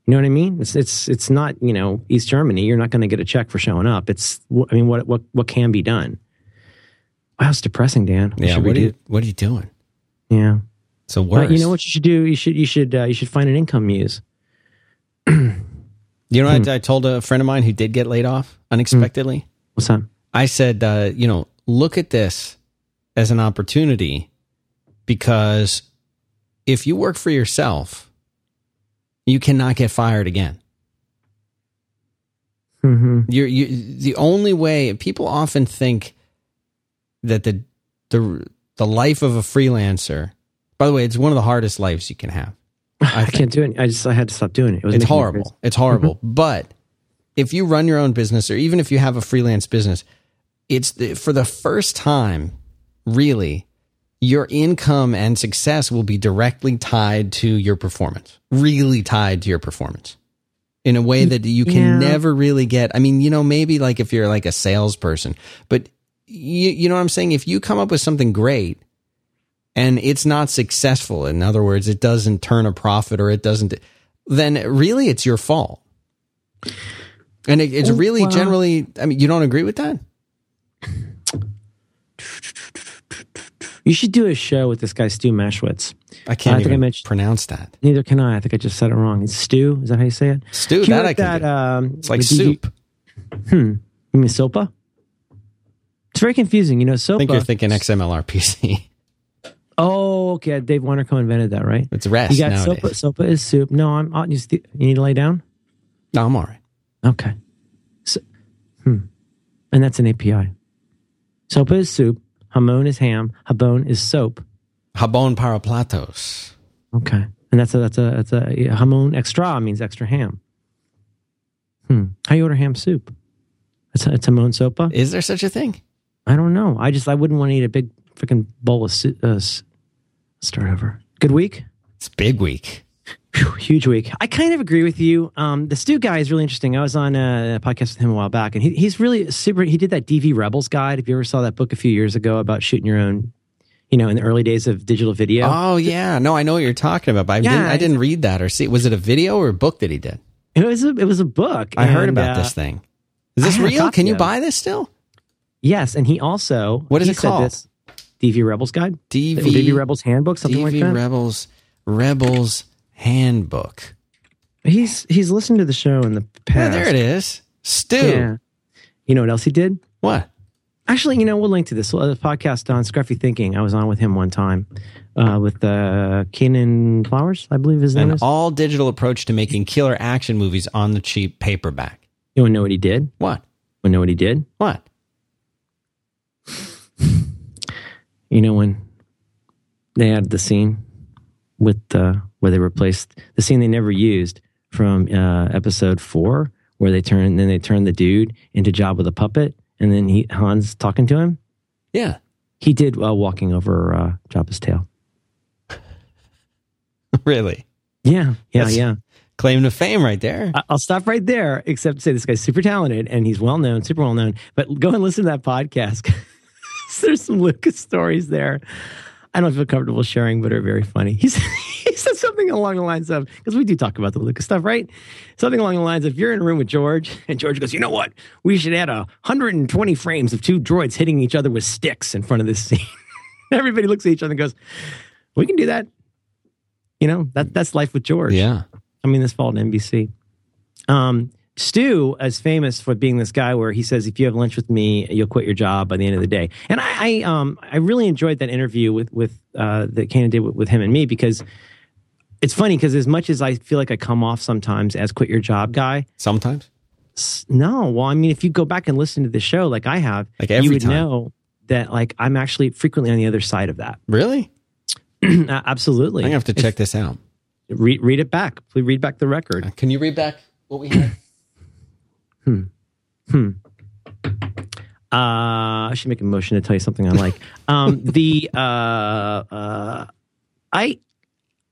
You know what I mean? It's it's it's not, you know, East Germany. You're not going to get a check for showing up. It's, I mean, what what what can be done? Wow, it's depressing, Dan. What yeah, what are, you, what are you doing? Yeah, so worse. But you know what you should do? You should you should uh, you should find an income muse. You know, mm. I, I told a friend of mine who did get laid off unexpectedly. Mm. What's that? I said, uh, you know, look at this as an opportunity because if you work for yourself, You cannot get fired again. Mm-hmm. You're, you, the only way, people often think that the the the life of a freelancer, by the way, it's one of the hardest lives you can have. I, I can't do it. I just I had to stop doing it. It was it's horrible. It's horrible. Mm-hmm. But if you run your own business, or even if you have a freelance business, it's the, for the first time, really, your income and success will be directly tied to your performance. Really tied to your performance in a way that you can yeah. never really get. I mean, you know, maybe like if you're like a salesperson, but you, you know what I'm saying? If you come up with something great and it's not successful, in other words, it doesn't turn a profit or it doesn't, then really it's your fault. And it, it's oh, really wow. generally, I mean, you don't agree with that? You should do a show with this guy, Stu Maschwitz. I can't I even I pronounce that. Neither can I. I think I just said it wrong. It's Stu. Is that how you say it? Stu, that I can that, um, It's like soup. D V, hmm. You mean SOPA? It's very confusing. You know, SOPA. I think you're thinking X M L R P C. Oh, okay. Dave Warner co-invented that, right? It's rest you got nowadays. SOPA. SOPA is soup. No, I'm not. You, you need to lay down? No, I'm all right. Okay. So, hmm. And that's an A P I. SOPA is soup. Jamon is ham. Jabon is soap. Jabon para platos. Okay, and that's a that's a that's a jamon extra means extra ham. Hmm. How you order ham soup? It's a, it's jamon sopa. Is there such a thing? I don't know. I just I wouldn't want to eat a big freaking bowl of soup. Uh, start over. Good week. It's big week. Whew, huge week. I kind of agree with you. Um, the Stu guy is really interesting. I was on a, a podcast with him a while back, and he, he's really super. He did that D V Rebels guide. If you ever saw that book a few years ago about shooting your own, you know, in the early days of digital video. Oh, yeah. No, I know what you're talking about, but I, yeah, didn't, I didn't read that or see. Was it a video or a book that he did? It was a, it was a book. I and, heard about uh, this thing. Is this real? Can you buy this still? Yes, and he also... What is it called? This, D V Rebels guide? D V... D V Rebels Handbook, something D V like that? D V Rebels... Rebels... Handbook. He's he's listened to the show in the past. Yeah, there it is. Stu. Yeah. You know what else he did? What? Actually, you know, we'll link to this uh, podcast on Scruffy Thinking. I was on with him one time uh, with uh, Kenan Flowers, I believe his name An is. An all-digital approach to making killer action movies on the cheap paperback. You want to know what he did? What? You want to know what he did? What? You know when they added the scene with the... Uh, where they replaced the scene they never used from uh, episode four, where they turn then they turn the dude into Jabba the puppet, and then he, Han's talking to him. Yeah, he did while uh, walking over uh, Jabba's tail. Really? Yeah, yeah, That's yeah. Claim to fame, right there. I- I'll stop right there, except to say this guy's super talented and he's well known, super well known. But go and listen to that podcast. There's some Lucas stories there. I don't feel comfortable sharing, but are very funny. He's, he said something along the lines of, because we do talk about the Lucas stuff, right? Something along the lines of, you're in a room with George, and George goes, you know what? We should add one hundred twenty frames of two droids hitting each other with sticks in front of this scene. Everybody looks at each other and goes, we can do that. You know, that that's life with George. Yeah. I mean, this fall at N B C. Um, Stu is famous for being this guy where he says, if you have lunch with me, you'll quit your job by the end of the day. And I I, um, I really enjoyed that interview with, with uh, that Kenan did with, with him and me, because it's funny, because as much as I feel like I come off sometimes as quit your job guy. Sometimes? No. Well, I mean, if you go back and listen to the show like I have, like every you would time. know that like I'm actually frequently on the other side of that. Really? Absolutely. I have to check if, this out. Read, read it back. Please read back the record. Uh, can you read back what we had? Hmm. Hmm. Uh, I should make a motion to tell you something I like. Um, the uh, uh, I,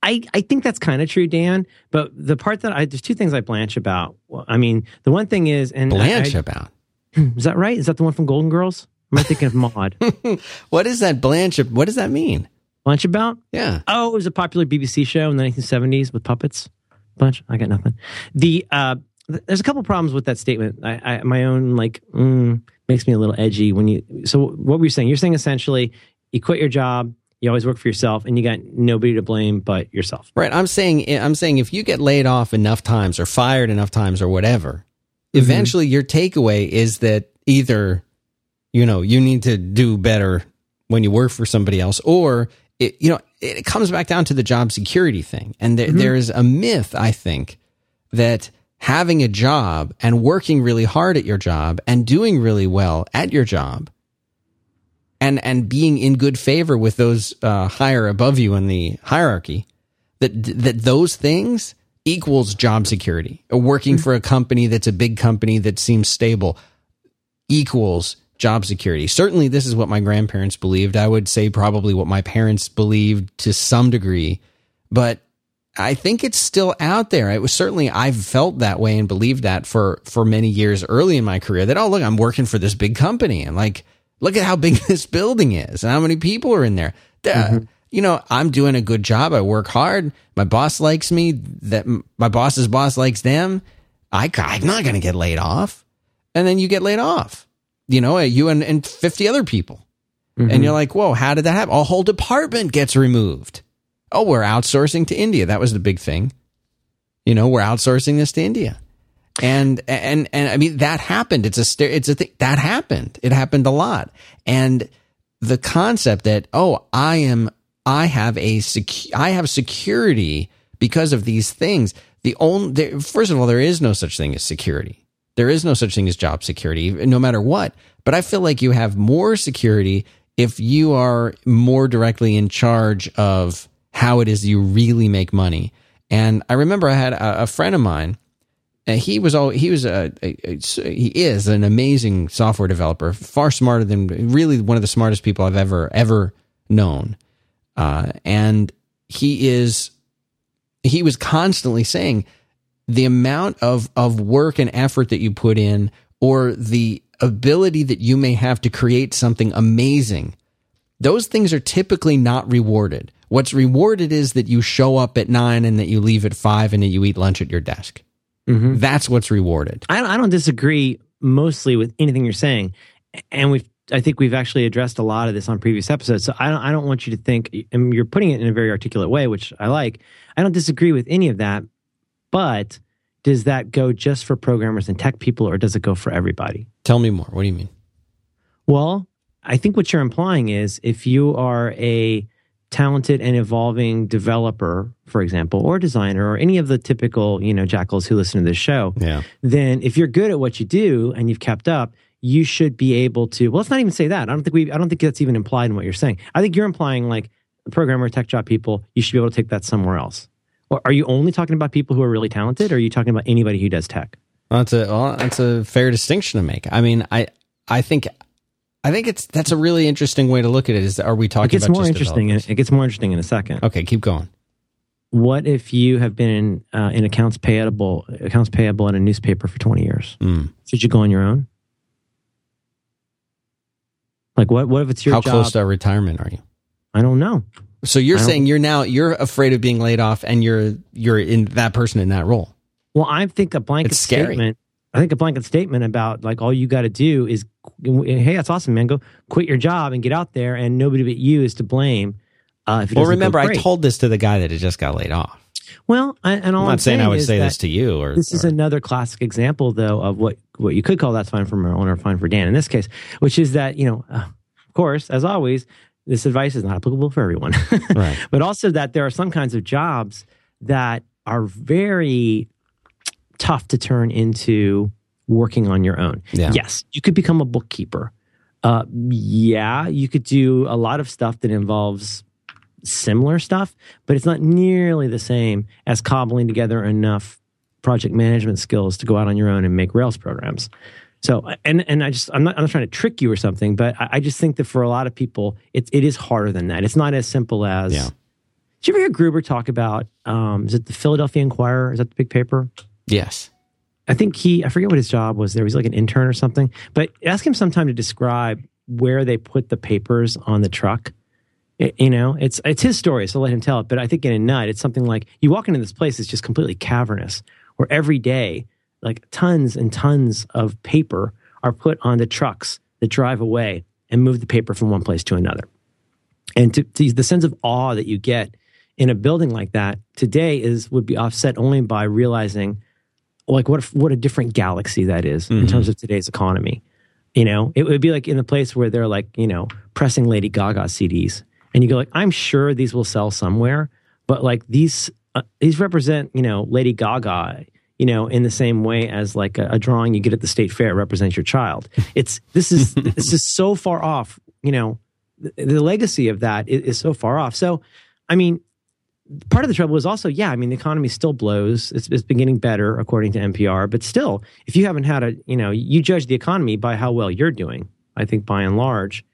I, I think that's kind of true, Dan. But the part that I there's two things I blanch about. Well, I mean, the one thing is and blanch I, I, about. Is that right? Is that the one from Golden Girls? Am I thinking of Maude? What is that blanch? What does that mean? Blanch about? Yeah. Oh, it was a popular B B C show in the nineteen seventies with puppets. Blanch. I got nothing. The. Uh, There's a couple problems with that statement. I, I, my own, like, mm, makes me a little edgy when you... So what were you saying? You're saying essentially, you quit your job, you always work for yourself, and you got nobody to blame but yourself. Right. I'm saying I'm saying if you get laid off enough times or fired enough times or whatever, mm-hmm. eventually your takeaway is that either, you know, you need to do better when you work for somebody else, or it, you know, it comes back down to the job security thing. And there, mm-hmm. there is a myth, I think, that having a job and working really hard at your job and doing really well at your job and, and being in good favor with those uh, higher above you in the hierarchy, that that those things equals job security. Working mm-hmm. for a company that's a big company that seems stable equals job security. Certainly, this is what my grandparents believed. I would say probably what my parents believed to some degree, but I think it's still out there. It was certainly, I've felt that way and believed that for, for many years early in my career that, oh, look, I'm working for this big company. And like, look at how big this building is and how many people are in there. Mm-hmm. Uh, you know, I'm doing a good job. I work hard. My boss likes me. That my boss's boss likes them. I, I'm not going to get laid off. And then you get laid off, you know, you and, and fifty other people. Mm-hmm. And you're like, whoa, how did that happen? A whole department gets removed. Oh, we're outsourcing to India. That was the big thing. You know, we're outsourcing this to India. And, and, and I mean, that happened. It's a, it's a thing that happened. It happened a lot. And the concept that, oh, I am, I have a secu- I have security because of these things. The only, there, first of all, there is no such thing as security. There is no such thing as job security, no matter what. But I feel like you have more security if you are more directly in charge of how it is you really make money. And I remember I had a, a friend of mine, and he was all he was a, a, a he is an amazing software developer, far smarter than really one of the smartest people I've ever ever known. Uh, and he is he was constantly saying the amount of of work and effort that you put in, or the ability that you may have to create something amazing, those things are typically not rewarded. What's rewarded is that you show up at nine and that you leave at five and that you eat lunch at your desk. Mm-hmm. That's what's rewarded. I, I don't disagree mostly with anything you're saying. And we've, I think we've actually addressed a lot of this on previous episodes. So I don't, I don't want you to think, and you're putting it in a very articulate way, which I like. I don't disagree with any of that, but does that go just for programmers and tech people, or does it go for everybody? Tell me more. What do you mean? Well, I think what you're implying is if you are a talented and evolving developer, for example, or designer, or any of the typical, you know, jackals who listen to this show, yeah. then if you're good at what you do and you've kept up, you should be able to, well, let's not even say that. I don't think we, I don't think that's even implied in what you're saying. I think you're implying like programmer, tech job people, you should be able to take that somewhere else. Or are you only talking about people who are really talented? Or are you talking about anybody who does tech? Well, that's a, well, that's a fair distinction to make. I mean, I, I think I think it's that's a really interesting way to look at it. Is are we talking? It gets about more just interesting. It gets more interesting in a second. Okay, keep going. What if you have been in, uh, in accounts payable, accounts payable in a newspaper for twenty years? Mm. Should you go on your own? Like what? What if it's your How job? How close to retirement are you? I don't know. So you're saying you're now you're afraid of being laid off, and you're you're in that person in that role. Well, I think a blanket statement. I think a blanket statement about like all you got to do is, hey, that's awesome, man. Go quit your job and get out there, and nobody but you is to blame. Uh, if it well, remember, I told this to the guy that had just got laid off. Well, I, and all I'm, I'm not saying, saying I would say this to you. Or this is or, another classic example, though, of what, what you could call that's fine for Merlin or fine for Dan in this case, which is that, you know, uh, of course, as always, this advice is not applicable for everyone. Right. But also that there are some kinds of jobs that are very tough to turn into working on your own. Yeah. Yes, you could become a bookkeeper. Uh, yeah, you could do a lot of stuff that involves similar stuff, but it's not nearly the same as cobbling together enough project management skills to go out on your own and make Rails programs. So, and and I just I'm not I'm not trying to trick you or something, but I, I just think that for a lot of people, it it is harder than that. It's not as simple as. Yeah. Did you ever hear Gruber talk about? Um, is it the Philadelphia Inquirer? Is that the big paper? Yes. I think he, I forget what his job was there. He was like an intern or something. But ask him sometime to describe where they put the papers on the truck. It, you know, it's it's his story, so let him tell it. But I think in a nut, it's something like you walk into this place, it's just completely cavernous, where every day, like tons and tons of paper are put on the trucks that drive away and move the paper from one place to another. And to, to the sense of awe that you get in a building like that today is would be offset only by realizing like what what a different galaxy that is mm-hmm. in terms of today's economy. You know, it would be like in the place where they're like, you know, pressing Lady Gaga C Ds and you go like, I'm sure these will sell somewhere, but like these, uh, these represent, you know, Lady Gaga, you know, in the same way as like a, a drawing you get at the state fair represents your child. It's, this is, this is so far off, you know, the, the legacy of that is, is so far off. So, I mean, part of the trouble is also, yeah, I mean, the economy still blows. It's, it's been getting better according to N P R, but still, if you haven't had a, you know, you judge the economy by how well you're doing, I think by and large.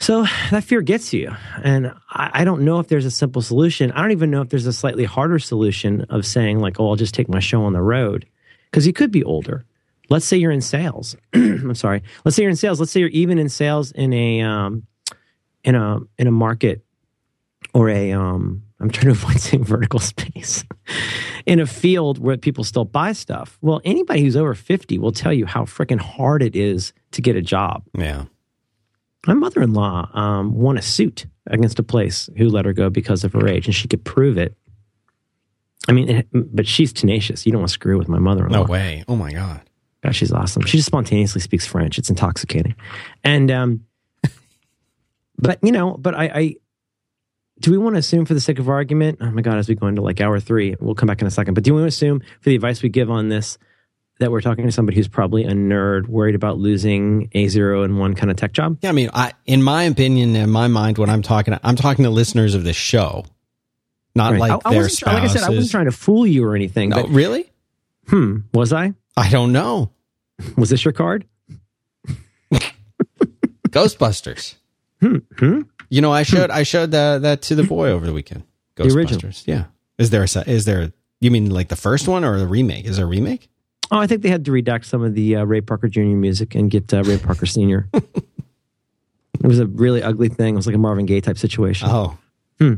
So that fear gets you. And I, I don't know if there's a simple solution. I don't even know if there's a slightly harder solution of saying like, oh, I'll just take my show on the road. Because you could be older. Let's say you're in sales. I'm sorry. Let's say you're in sales. Let's say you're even in sales in a, um, in a, in a market or a, um, I'm trying to avoid saying vertical space, in a field where people still buy stuff. Well, anybody who's over fifty will tell you how freaking hard it is to get a job. Yeah. My mother-in-law um, won a suit against a place who let her go because of her age, and she could prove it. I mean, it, but she's tenacious. You don't want to screw with my mother-in-law. No way. Oh, my God. God, she's awesome. She just spontaneously speaks French. It's intoxicating. And, um, but, you know, but I, I, do we want to assume for the sake of argument, oh, my God, as we go into like hour three, we'll come back in a second, but do we want to assume for the advice we give on this that we're talking to somebody who's probably a nerd worried about losing a zero and one kind of tech job? Yeah, I mean, I, in my opinion, in my mind, when I'm talking, to, I'm talking to listeners of the show, not right. like I, I their spouses. Like I said, I wasn't trying to fool you or anything. No, but, really? Hmm. Was I? I don't know. Was this your card? Ghostbusters. Hmm. Hmm. You know, I showed I showed the, that to the boy over the weekend. Ghostbusters. The original. Yeah. Is there a, is there? You mean like the first one or a remake? Is there a remake? Oh, I think they had to redact some of the uh, Ray Parker Junior music and get uh, Ray Parker Senior It was a really ugly thing. It was like a Marvin Gaye type situation. Oh, hmm.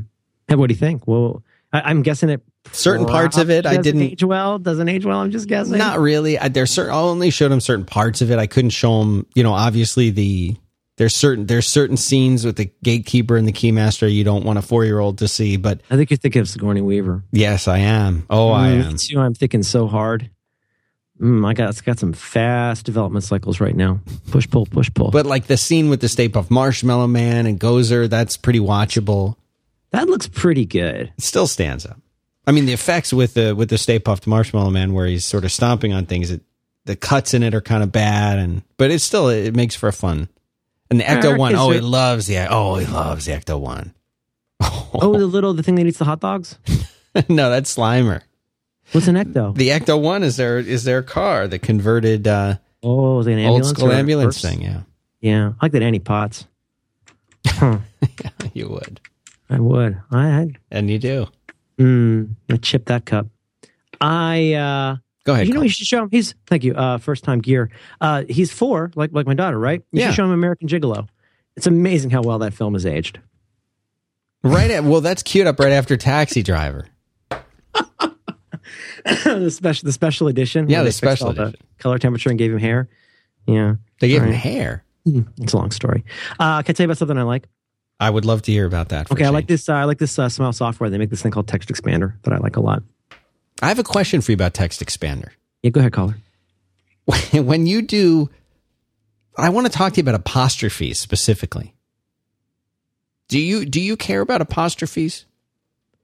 Hey, what do you think? Well, I, I'm guessing it. Certain parts of it, I didn't age well. Doesn't age well. I'm just guessing. Not really. I, there's certain. I only showed him certain parts of it. I couldn't show him. You know, obviously the there's certain there's certain scenes with the gatekeeper and the keymaster you don't want a four year old to see. But I think you're thinking of Sigourney Weaver. Yes, I am. Oh, mm, I am. Too, I'm thinking so hard. Mm, I got it's got some fast development cycles right now. Push, pull, push, pull. But like the scene with the Stay Puft Marshmallow Man and Gozer, that's pretty watchable. That looks pretty good. It still stands up. I mean, the effects with the with the Stay Puft Marshmallow Man, where he's sort of stomping on things, it, the cuts in it are kind of bad, and but it's still it makes for a fun. And the Ecto one, oh, he loves the oh, he loves the Ecto one. Oh, the little the thing that eats the hot dogs. No, that's Slimer. What's an Ecto? The Ecto one is their is their car, the converted uh, oh, an old school ambulance thing. Yeah, yeah. I like that Annie Potts. Huh. Yeah, you would. I would. I, I and you do. Mm, I chip that cup. I uh, go ahead. You know, you should show him. He's thank you. Uh, first time gear. Uh, he's four, like like my daughter, right? You yeah. should show him American Gigolo. It's amazing how well that film is aged. Right. At, well, that's queued up right after Taxi Driver. the special, the special edition. Yeah, the special edition. The color temperature and gave him hair. Yeah, they gave right. him hair. It's a long story. Uh, can I tell you about something I like? I would love to hear about that. For okay, I like this. Uh, I like this uh, Smile software. They make this thing called Text Expander that I like a lot. I have a question for you about Text Expander. Yeah, go ahead, caller. When you do, I want to talk to you about apostrophes specifically. Do you do you care about apostrophes?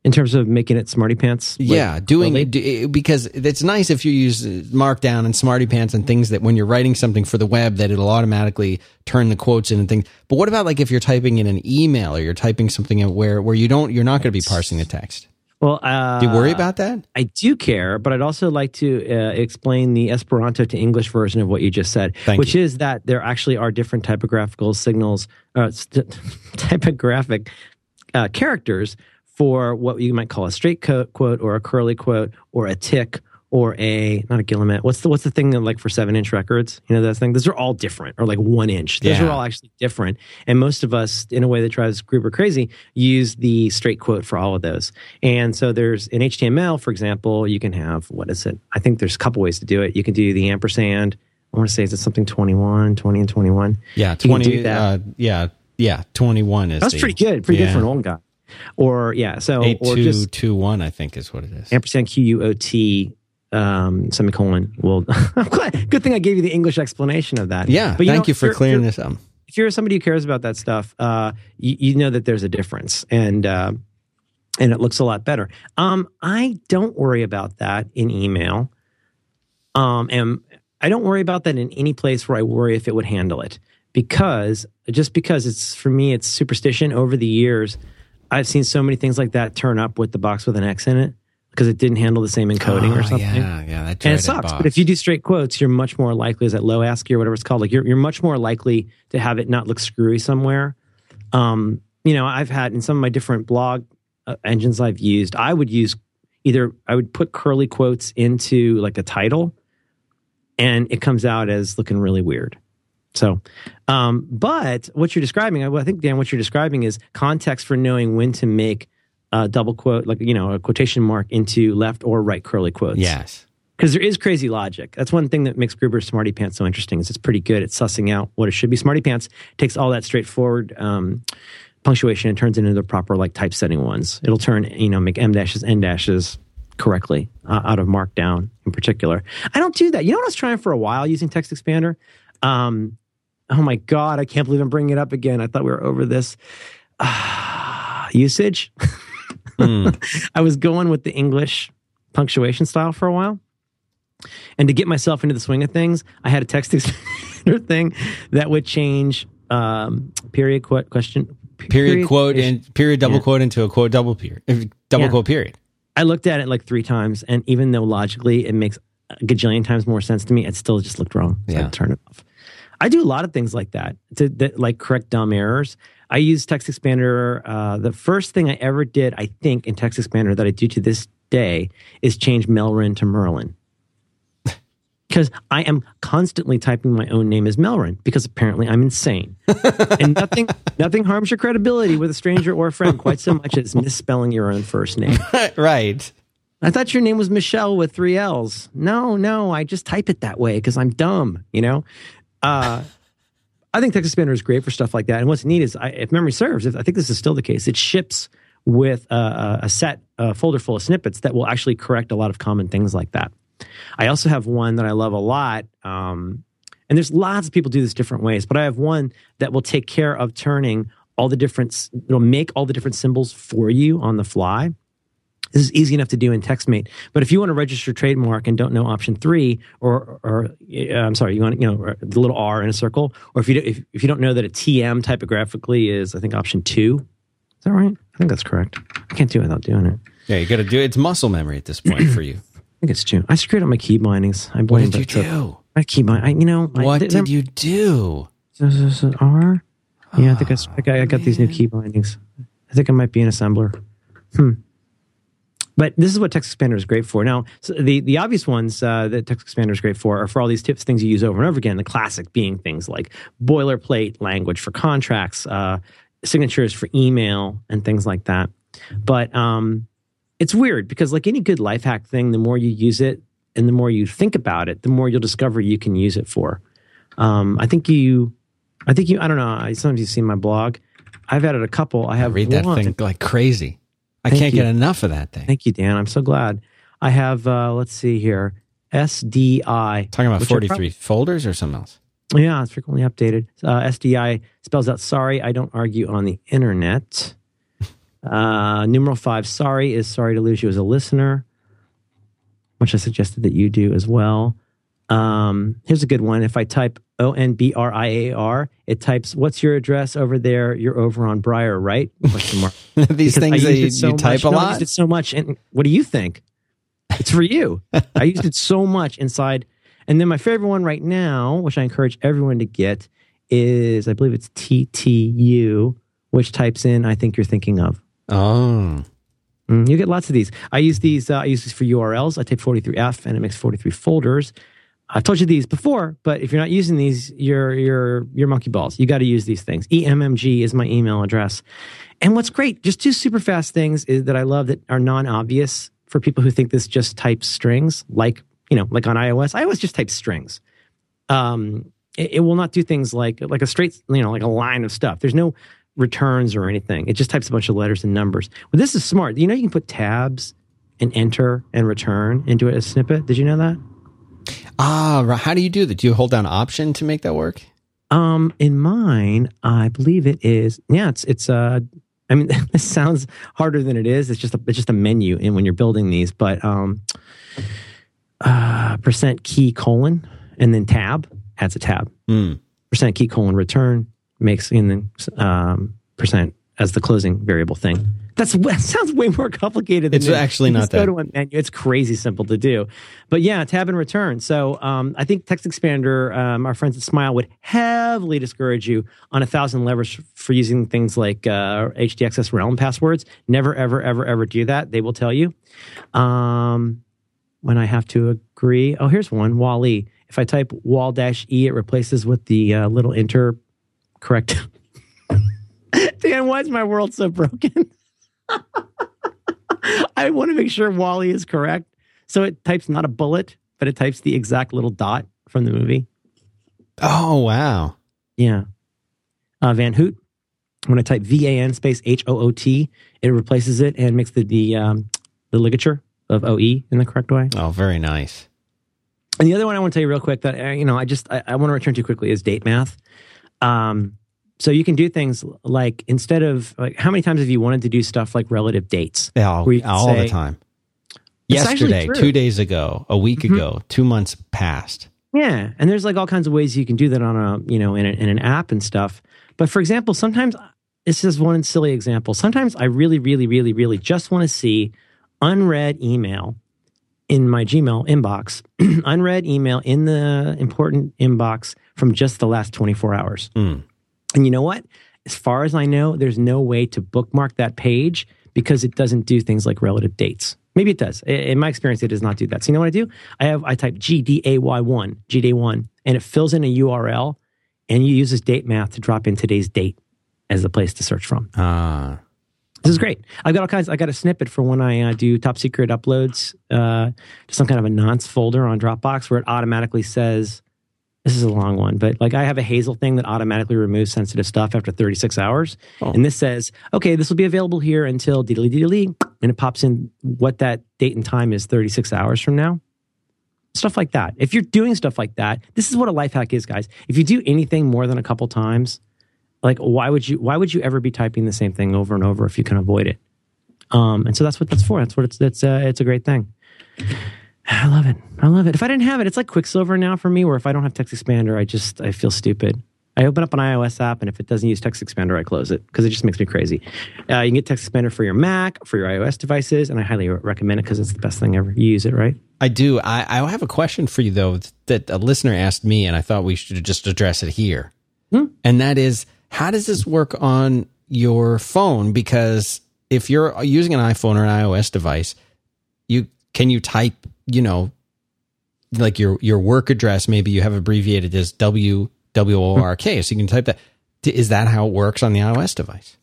In terms of making it Smarty Pants? Like, yeah, doing it do, because it's nice if you use Markdown and Smarty Pants and things that when you're writing something for the web that it'll automatically turn the quotes in and things. But what about like if you're typing in an email or you're typing something where, where you don't, you're not going to be parsing the text? Well, uh, do you worry about that? I do care, but I'd also like to uh, explain the Esperanto to English version of what you just said, Thank which you. is that there actually are different typographical signals, uh, st- typographic uh, characters for what you might call a straight co- quote or a curly quote or a tick or a, not a guillemette, what's the what's the thing that like for seven-inch records? You know, that thing? Those are all different, or like one-inch. Those yeah. are all actually different. And most of us, in a way that drives Gruber crazy, use the straight quote for all of those. And so there's, in H T M L, for example, you can have, what is it? I think there's a couple ways to do it. You can do the ampersand. I want to say, is it something twenty-one, twenty and twenty-one? Yeah, twenty, uh, yeah, yeah, twenty-one is That's the, pretty good. Pretty yeah. good for an old guy. Or yeah, so eight or two, just two one, I think is what it is. Ampersand Q U O T um, semicolon. Well, I'm glad. Good thing I gave you the English explanation of that. Yeah, but, you thank know, you for clearing this up. If if you're somebody who cares about that stuff, uh, you, you know that there's a difference, and uh, and it looks a lot better. Um, I don't worry about that in email, um, and I don't worry about that in any place where I worry if it would handle it, because just because it's for me, it's superstition. Over the years, I've seen so many things like that turn up with the box with an X in it because it didn't handle the same encoding oh, or something. Yeah, yeah, that and it sucks. Box. But if you do straight quotes, you're much more likely, is that low ASCII or whatever it's called? Like you're you're much more likely to have it not look screwy somewhere. Um, you know, I've had in some of my different blog uh, engines I've used, I would use either I would put curly quotes into like a title, and it comes out as looking really weird. So, um, but what you're describing, I, I think, Dan, what you're describing is context for knowing when to make a double quote, like, you know, a quotation mark into left or right curly quotes. Yes. Because there is crazy logic. That's one thing that makes Gruber's Smarty Pants so interesting, is it's pretty good at sussing out what it should be. Smarty Pants takes all that straightforward um, punctuation and turns it into the proper, like, typesetting ones. It'll turn, you know, make M dashes, N dashes correctly uh, out of Markdown in particular. I don't do that. You know what I was trying for a while using Text Expander? Um... Oh my God, I can't believe I'm bringing it up again. I thought we were over this. Uh, usage. mm. I was going with the English punctuation style for a while. And to get myself into the swing of things, I had a text expander thing that would change um, period qu- question. Period, period quote and period double yeah. quote into a quote double period. Double yeah. quote period. I looked at it like three times. And even though logically it makes a gajillion times more sense to me, it still just looked wrong. So yeah. I turned it off. I do a lot of things like that, to that, like correct dumb errors. I use Text Expander. Uh, the first thing I ever did, I think, in Text Expander that I do to this day is change Melrin to Merlin. Because I am constantly typing my own name as Melrin, because apparently I'm insane. And nothing nothing harms your credibility with a stranger or a friend quite so much as misspelling your own first name. Right. I thought your name was Michelle with three L's. No, no, I just type it that way because I'm dumb, you know? Uh, I think Text Expander is great for stuff like that. And what's neat is, I, if memory serves, if, I think this is still the case, it ships with a, a set, a folder full of snippets that will actually correct a lot of common things like that. I also have one that I love a lot. Um, and there's lots of people do this different ways, but I have one that will take care of turning all the different, it'll make all the different symbols for you on the fly. This is easy enough to do in TextMate, but if you want to register trademark and don't know option three, or or I'm sorry, you want you know the little R in a circle, or if you if, if you don't know that a T M typographically is, I think, option two, is that right? I think that's correct. I can't do it without doing it. Yeah, you got to do it. It's muscle memory at this point for you. I think it's two. I screwed up my key bindings. I what did you do? Trip. My key binding. You know. What I, did, did you do? Is this R? Yeah, I think I, I, got, I got these new key bindings. I think I might be an assembler. Hmm. But this is what Text Expander is great for. Now, so the, the obvious ones uh, that Text Expander is great for are for all these tips, things you use over and over again, the classic being things like boilerplate language for contracts, uh, signatures for email, and things like that. But um, it's weird because, like any good life hack thing, the more you use it and the more you think about it, the more you'll discover you can use it for. Um, I think you, I think you, I don't know, sometimes you've seen my blog. I've added a couple. I have I read that one. Thing like crazy. I Thank can't you. get enough of that thing. Thank you, Dan. I'm so glad. I have, uh, let's see here, S D I. Talking about forty-three probably, folders or something else? Yeah, it's frequently updated. Uh, S D I spells out, sorry, I don't argue on the internet. uh, numeral five, sorry is sorry to lose you as a listener, which I suggested that you do as well. Um, here's a good one. If I type O N B R I A R, it types, what's your address over there? You're over on Briar, right? These because things that you, so you type a no, lot. I used it so much. And what do you think? It's for you. I used it so much inside. And then my favorite one right now, which I encourage everyone to get, is I believe it's T T U, which types in, I think you're thinking of. Oh. Mm, you get lots of these. I use these, uh, I use these for U R Ls. I type forty-three F and it makes forty-three folders. I've told you these before, but if you're not using these, you're you're you're monkey balls. You got to use these things. E M M G is my email address. And what's great, just two super fast things is that I love that are non-obvious for people who think this just types strings, like, you know, like on iOS. iOS just types strings. Um, it, it will not do things like like a straight, you know, like a line of stuff. There's no returns or anything. It just types a bunch of letters and numbers. Well, this is smart. You know, you can put tabs and enter and return into it as a snippet. Did you know that? Ah, how do you do that? Do you hold down option to make that work? Um, in mine, I believe it is. Yeah, it's it's. Uh, I mean, this sounds harder than it is. It's just a, it's just a menu, and when you're building these, but um, uh, percent key colon and then tab adds a tab. Mm. Percent key colon return makes in the um, percent as the closing variable thing. That's that sounds way more complicated than it's this. actually you not. Just that. Go to a menu. It's crazy simple to do, but yeah, tab and return. So um, I think Text Expander, um, our friends at Smile, would heavily discourage you on a thousand levers for using things like uh, H D X S realm passwords. Never, ever, ever, ever do that. They will tell you. Um, when I have to agree. Oh, here's one. Wall-E. If I type wall dash e, it replaces with the uh, little inter correct. Dan, why is my world so broken? I want to make sure Wall-E is correct. So it types not a bullet, but it types the exact little dot from the movie. Oh, wow. Yeah. Uh, Van Hoot. When I type V A N space H O O T, it replaces it and makes the the, um, the ligature of O E in the correct way. Oh, very nice. And the other one I want to tell you real quick that, uh, you know, I just, I, I want to return to quickly is date math. Um, So you can do things like instead of like how many times have you wanted to do stuff like relative dates? Yeah, all, all say, the time. Yesterday, two days ago, a week mm-hmm. ago, two months past. Yeah, and there's like all kinds of ways you can do that on a you know in, a, in an app and stuff. But for example, sometimes this is one silly example. Sometimes I really, really, really, really just want to see unread email in my Gmail inbox, unread email in the important inbox from just the last twenty-four hours. Mm. And you know what? As far as I know, there's no way to bookmark that page because it doesn't do things like relative dates. Maybe it does. In my experience, it does not do that. So you know what I do? I have I type G D A Y one, G D A Y one, and it fills in a U R L, and you use this date math to drop in today's date as the place to search from. Ah, uh, this is great. I've got all kinds. I got a snippet for when I uh, do top secret uploads uh, to some kind of a nonce folder on Dropbox where it automatically says. This is a long one, but like I have a Hazel thing that automatically removes sensitive stuff after thirty-six hours. Oh. And this says, okay, this will be available here until diddly diddly. And it pops in what that date and time is thirty-six hours from now. Stuff like that. If you're doing stuff like that, this is what a life hack is, guys. If you do anything more than a couple times, like why would you, why would you ever be typing the same thing over and over if you can avoid it? Um, and so that's what that's for. That's what it's, that's, uh, it's a great thing. I love it. I love it. If I didn't have it, it's like Quicksilver now for me, where if I don't have Text Expander, I just, I feel stupid. I open up an iOS app, and if it doesn't use Text Expander, I close it because it just makes me crazy. Uh, you can get Text Expander for your Mac, for your iOS devices, and I highly recommend it because it's the best thing ever. You use it, right? I do. I, I have a question for you, though, that a listener asked me, and I thought we should just address it here. Hmm? And that is, how does this work on your phone? Because if you're using an iPhone or an iOS device, you can you type... you know, like your, your work address, maybe you have abbreviated as W W O R K. So you can type that. Is that how it works on the iOS device?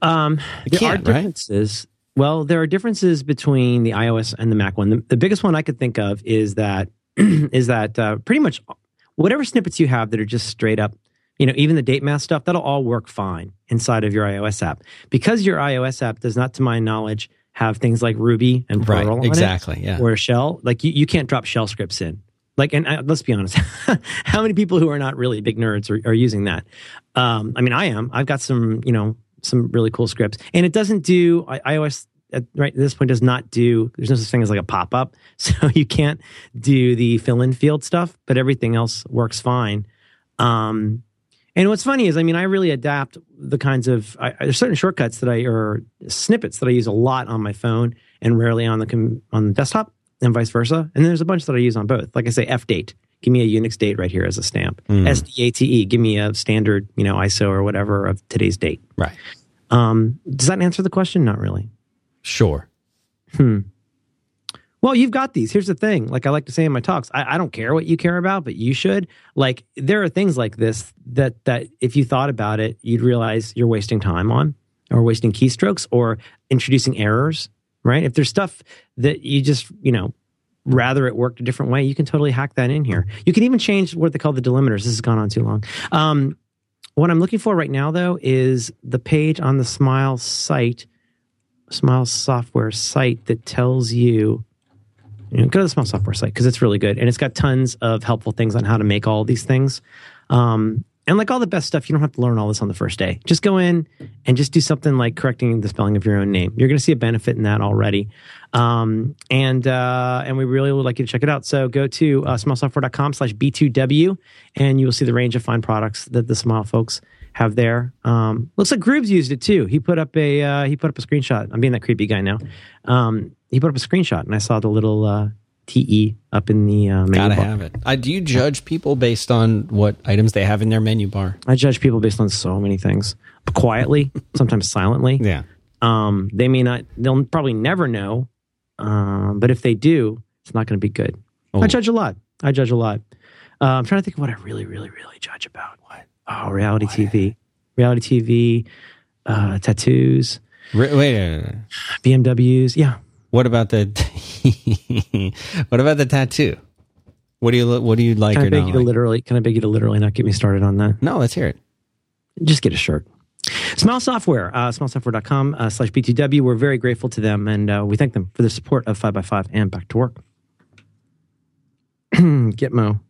Um, there are differences. Right? Well, there are differences between the iOS and the Mac one. The, the biggest one I could think of is that, is that uh, pretty much whatever snippets you have that are just straight up, you know, even the date math stuff, that'll all work fine inside of your iOS app. Because your iOS app does not, to my knowledge, have things like Ruby and Perl right, on exactly, it, yeah. or shell. Like you, you can't drop shell scripts in. Like, and I, let's be honest, how many people who are not really big nerds are, are using that? Um, I mean, I am. I've got some, you know, some really cool scripts, and it doesn't do iOS at, right at this point does not do. There's no such thing as like a pop up, so you can't do the fill in field stuff. But everything else works fine. Um, And what's funny is, I mean, I really adapt the kinds of, I, there's certain shortcuts that I, or snippets that I use a lot on my phone and rarely on the com, on the desktop and vice versa. And there's a bunch that I use on both. Like I say, F date, give me a Unix date right here as a stamp. Mm. S D A T E, give me a standard, you know, I S O or whatever of today's date. Right. Um, does that answer the question? Not really. Sure. Hmm. Well, you've got these. Here's the thing. Like I like to say in my talks, I, I don't care what you care about, but you should. Like there are things like this that that if you thought about it, you'd realize you're wasting time on or wasting keystrokes or introducing errors, right? If there's stuff that you just, you know, rather it worked a different way, you can totally hack that in here. You can even change what they call the delimiters. This has gone on too long. Um, what I'm looking for right now, though, is the page on the Smile site, Smile software site that tells you You know, go to the Smile software site because it's really good. And it's got tons of helpful things on how to make all these things. Um, and like all the best stuff, you don't have to learn all this on the first day. Just go in and just do something like correcting the spelling of your own name. You're going to see a benefit in that already. Um, and uh, and we really would like you to check it out. So go to uh, smile software dot com slash B two W, and you will see the range of fine products that the Smile folks have there. Um, looks like Grooves used it too. He put up a uh, he put up a screenshot. I'm being that creepy guy now. Um, he put up a screenshot, and I saw the little uh, T E up in the uh, menu Gotta bar. Have it. I, do you judge people based on what items they have in their menu bar? I judge people based on so many things. But quietly, sometimes silently. Yeah. Um, they may not. They'll probably never know. Um, but if they do, it's not going to be good. Oh. I judge a lot. I judge a lot. Uh, I'm trying to think of what I really, really, really judge about. What? Oh, reality what? T V. Reality T V, uh, tattoos. Re- wait, wait, wait. B M Ws. Yeah. What about the t- What about the tattoo? What do you what do you like can or I beg not? You to like? Literally, can I beg you to literally not get me started on that? No, let's hear it. Just get a shirt. Smile Software, uh, smile software dot com uh, slash B two W. We're very grateful to them, and uh, we thank them for the support of five by five and Back to Work. Gitmo.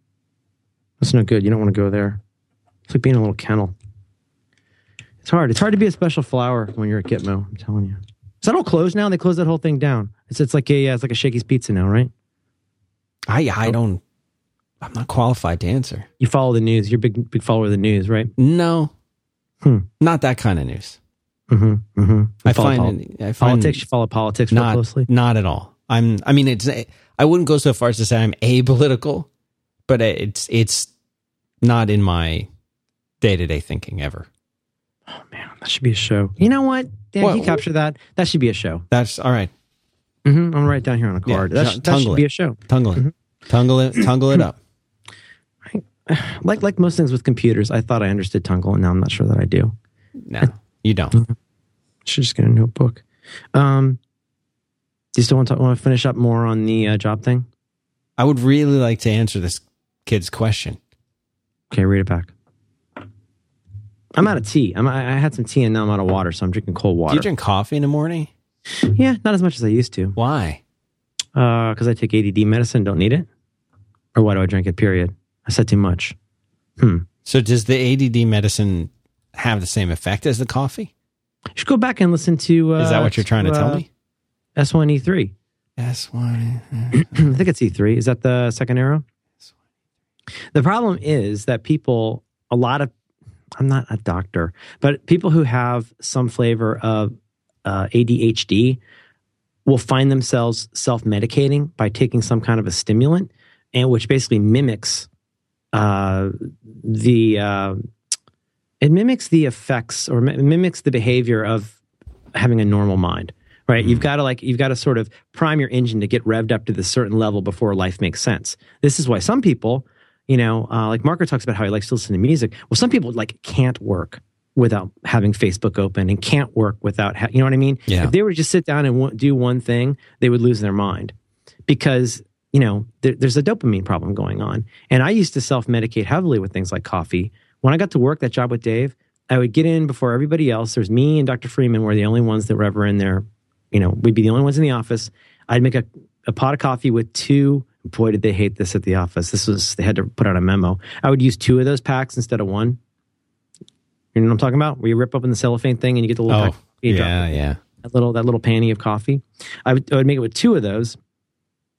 That's no good. You don't want to go there. It's like being a little kennel. It's hard. It's hard to be a special flower when you're at Gitmo. I'm telling you. Is that all closed now? They closed that whole thing down. It's it's like a uh, it's like a Shakey's Pizza now, right? I I don't. I'm not qualified to answer. You follow the news. You're a big big follower of the news, right? No, hmm. not that kind of news. Mm-hmm, mm-hmm. I, find poli- I find politics. You follow politics not, real closely? Not at all. I'm. I mean, it's. I wouldn't go so far as to say I'm apolitical, but it's it's not in my day-to-day thinking ever. Oh man, that should be a show. You know what? Dan, what? He captured that. That should be a show. That's all right. Mm-hmm. I'm right down here on a card. Yeah, that should, that should be a show. Tungle it, mm-hmm. tungle it, tungle it up. I, like like most things with computers, I thought I understood Tungle, and now I'm not sure that I do. No, I, you don't. I should just get a notebook. Um, do you still want to, want to finish up more on the uh, job thing? I would really like to answer this kid's question. Okay, read it back. I'm out of tea. I'm, I had some tea and now I'm out of water, so I'm drinking cold water. Do you drink coffee in the morning? Yeah, not as much as I used to. Why? Because uh, I take A D D medicine, don't need it. Or why do I drink it, period? I said too much. Hmm. So does the A D D medicine have the same effect as the coffee? You should go back and listen to... Uh, Is that what you're trying to, to tell uh, me? S one E three. S one... I think it's E three. Is that the second arrow? The problem is that people, a lot of I'm not a doctor, but people who have some flavor of uh, A D H D will find themselves self-medicating by taking some kind of a stimulant, and which basically mimics uh, the uh, it mimics the effects or mimics the behavior of having a normal mind. Right, you've got to like you've got to sort of prime your engine to get revved up to this certain level before life makes sense. This is why some people. You know, uh, like Marco talks about how he likes to listen to music. Well, some people like can't work without having Facebook open and can't work without, ha- you know what I mean? Yeah. If they were to just sit down and w- do one thing, they would lose their mind because, you know, th- there's a dopamine problem going on. And I used to self-medicate heavily with things like coffee. When I got to work that job with Dave, I would get in before everybody else. There's me and Doctor Freeman were the only ones that were ever in there. You know, we'd be the only ones in the office. I'd make a, a pot of coffee with two. Boy, did they hate this at the office. This was, they had to put out a memo. I would use two of those packs instead of one. You know what I'm talking about? Where you rip open the cellophane thing and you get the little oh, pack. Yeah, yeah. That little, that little panty of coffee. I would, I would make it with two of those.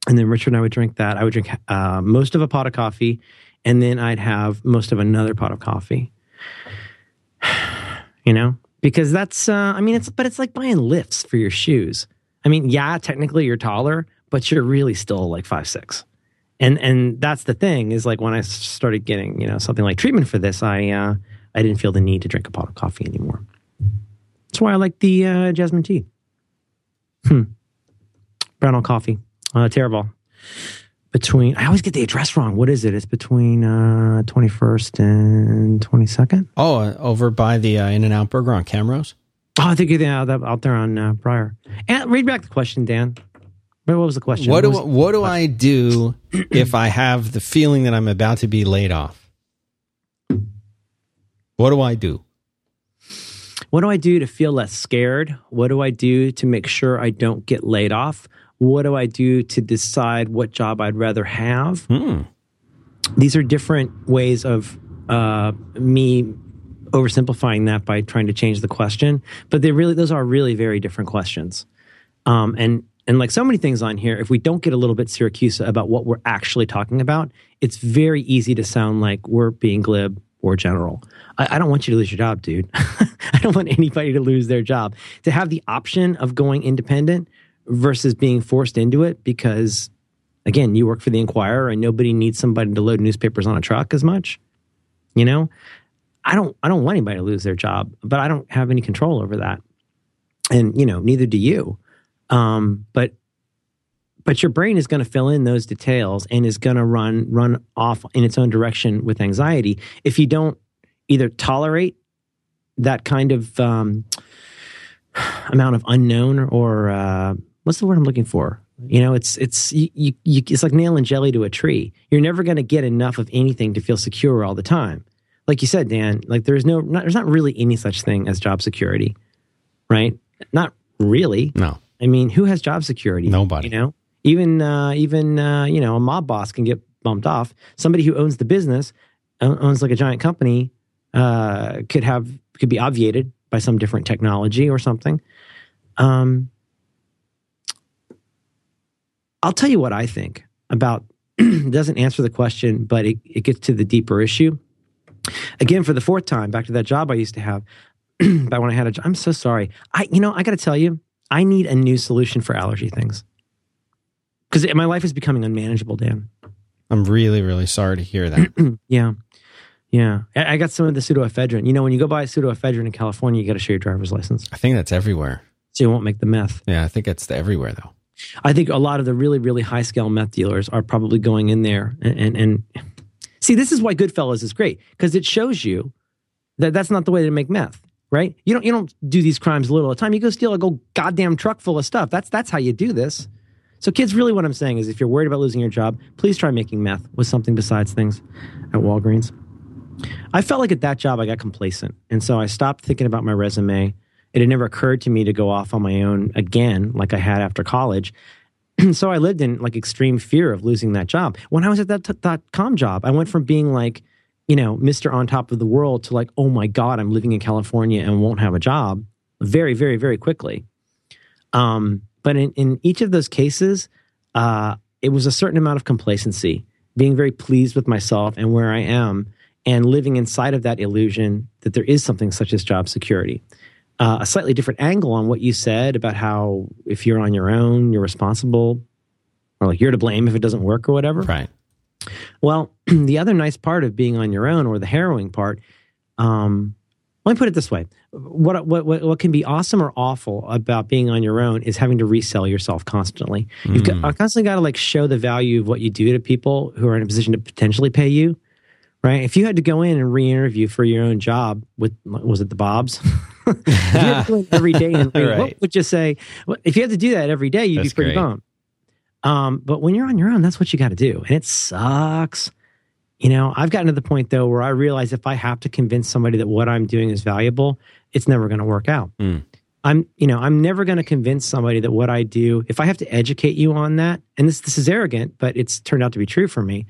And then Richard and I would drink that. I would drink uh, most of a pot of coffee. And then I'd have most of another pot of coffee. You know? Because that's, uh, I mean, it's but it's like buying lifts for your shoes. I mean, yeah, technically you're taller, but you're really still like five six. And and that's the thing is like when I started getting, you know, something like treatment for this, I uh, I didn't feel the need to drink a pot of coffee anymore. That's why I like the uh, jasmine tea. Hmm. Brownell coffee. Uh, Terrible. Between, I always get the address wrong. What is it? It's between uh, twenty-first and twenty-second. Oh, uh, over by the uh, In-N-Out Burger on Camrose? Oh, I think you're out, out there on uh, Briar. And read back the question, Dan. What was the question? What do what, what do I do if I have the feeling that I'm about to be laid off? What do I do? What do I do to feel less scared? What do I do to make sure I don't get laid off? What do I do to decide what job I'd rather have? Hmm. These are different ways of uh, me oversimplifying that by trying to change the question. But they really, those are really very different questions. Um, and and like so many things on here, if we don't get a little bit Siracusa about what we're actually talking about, it's very easy to sound like we're being glib or general. I, I don't want you to lose your job, dude. I don't want anybody to lose their job. To have the option of going independent versus being forced into it because, again, you work for the Inquirer and nobody needs somebody to load newspapers on a truck as much, you know? I don't I don't want anybody to lose their job, but I don't have any control over that. And, you know, neither do you. Um, but but your brain is going to fill in those details and is going to run run off in its own direction with anxiety if you don't either tolerate that kind of um, amount of unknown or uh, what's the word I'm looking for? You know, it's it's you, you, it's like nail and jelly to a tree. You're never going to get enough of anything to feel secure all the time. Like you said, Dan, like there's no, not, there's not really any such thing as job security, right? Not really. No. I mean, who has job security? Nobody. You know, even, uh, even, uh, you know, a mob boss can get bumped off. Somebody who owns the business, owns like a giant company, uh, could have, could be obviated by some different technology or something. Um, I'll tell you what I think about, it doesn't answer the question, but it, it gets to the deeper issue. Again, for the fourth time, back to that job I used to have, back when I had a job. I'm so sorry. I, you know, I got to tell you, I need a new solution for allergy things because my life is becoming unmanageable, Dan. I'm really, really sorry to hear that. yeah. Yeah. I, I got some of the pseudoephedrine. You know, when you go buy pseudoephedrine in California, you got to show your driver's license. I think that's everywhere. So you won't make the meth. Yeah, I think that's the everywhere, though. I think a lot of the really, really high-scale meth dealers are probably going in there and... and, and see, this is why Goodfellas is great, because it shows you that that's not the way to make meth, right? You don't you don't do these crimes a little at a time. You go steal a go goddamn truck full of stuff. That's that's how you do this. So kids, really what I'm saying is if you're worried about losing your job, please try making meth with something besides things at Walgreens. I felt like at that job I got complacent, and so I stopped thinking about my resume. It had never occurred to me to go off on my own again like I had after college. So I lived in like extreme fear of losing that job. When I was at that t- dot com job, I went from being like, you know, Mister On Top of the World to like, oh my God, I'm living in California and won't have a job very, very, very quickly. Um, but in, in each of those cases, uh, it was a certain amount of complacency, being very pleased with myself and where I am and living inside of that illusion that there is something such as job security. Uh, a slightly different angle on what you said about how if you're on your own, you're responsible or like you're to blame if it doesn't work or whatever. Right. Well, the other nice part of being on your own or the harrowing part, um, let me put it this way. What, what, what, what can be awesome or awful about being on your own is having to resell yourself constantly. Mm. You've got, constantly got to like show the value of what you do to people who are in a position to potentially pay you. Right. If you had to go in and re-interview for your own job with, was it the Bob's? If you had to go in every day and right. What would you say? Well, if you had to do that every day, you'd that's be pretty great. Bummed. Um, but when you're on your own, that's what you got to do. And it sucks. You know, I've gotten to the point, though, where I realize if I have to convince somebody that what I'm doing is valuable, it's never going to work out. Mm. I'm, you know, I'm never going to convince somebody that what I do, if I have to educate you on that, and this this is arrogant, but it's turned out to be true for me.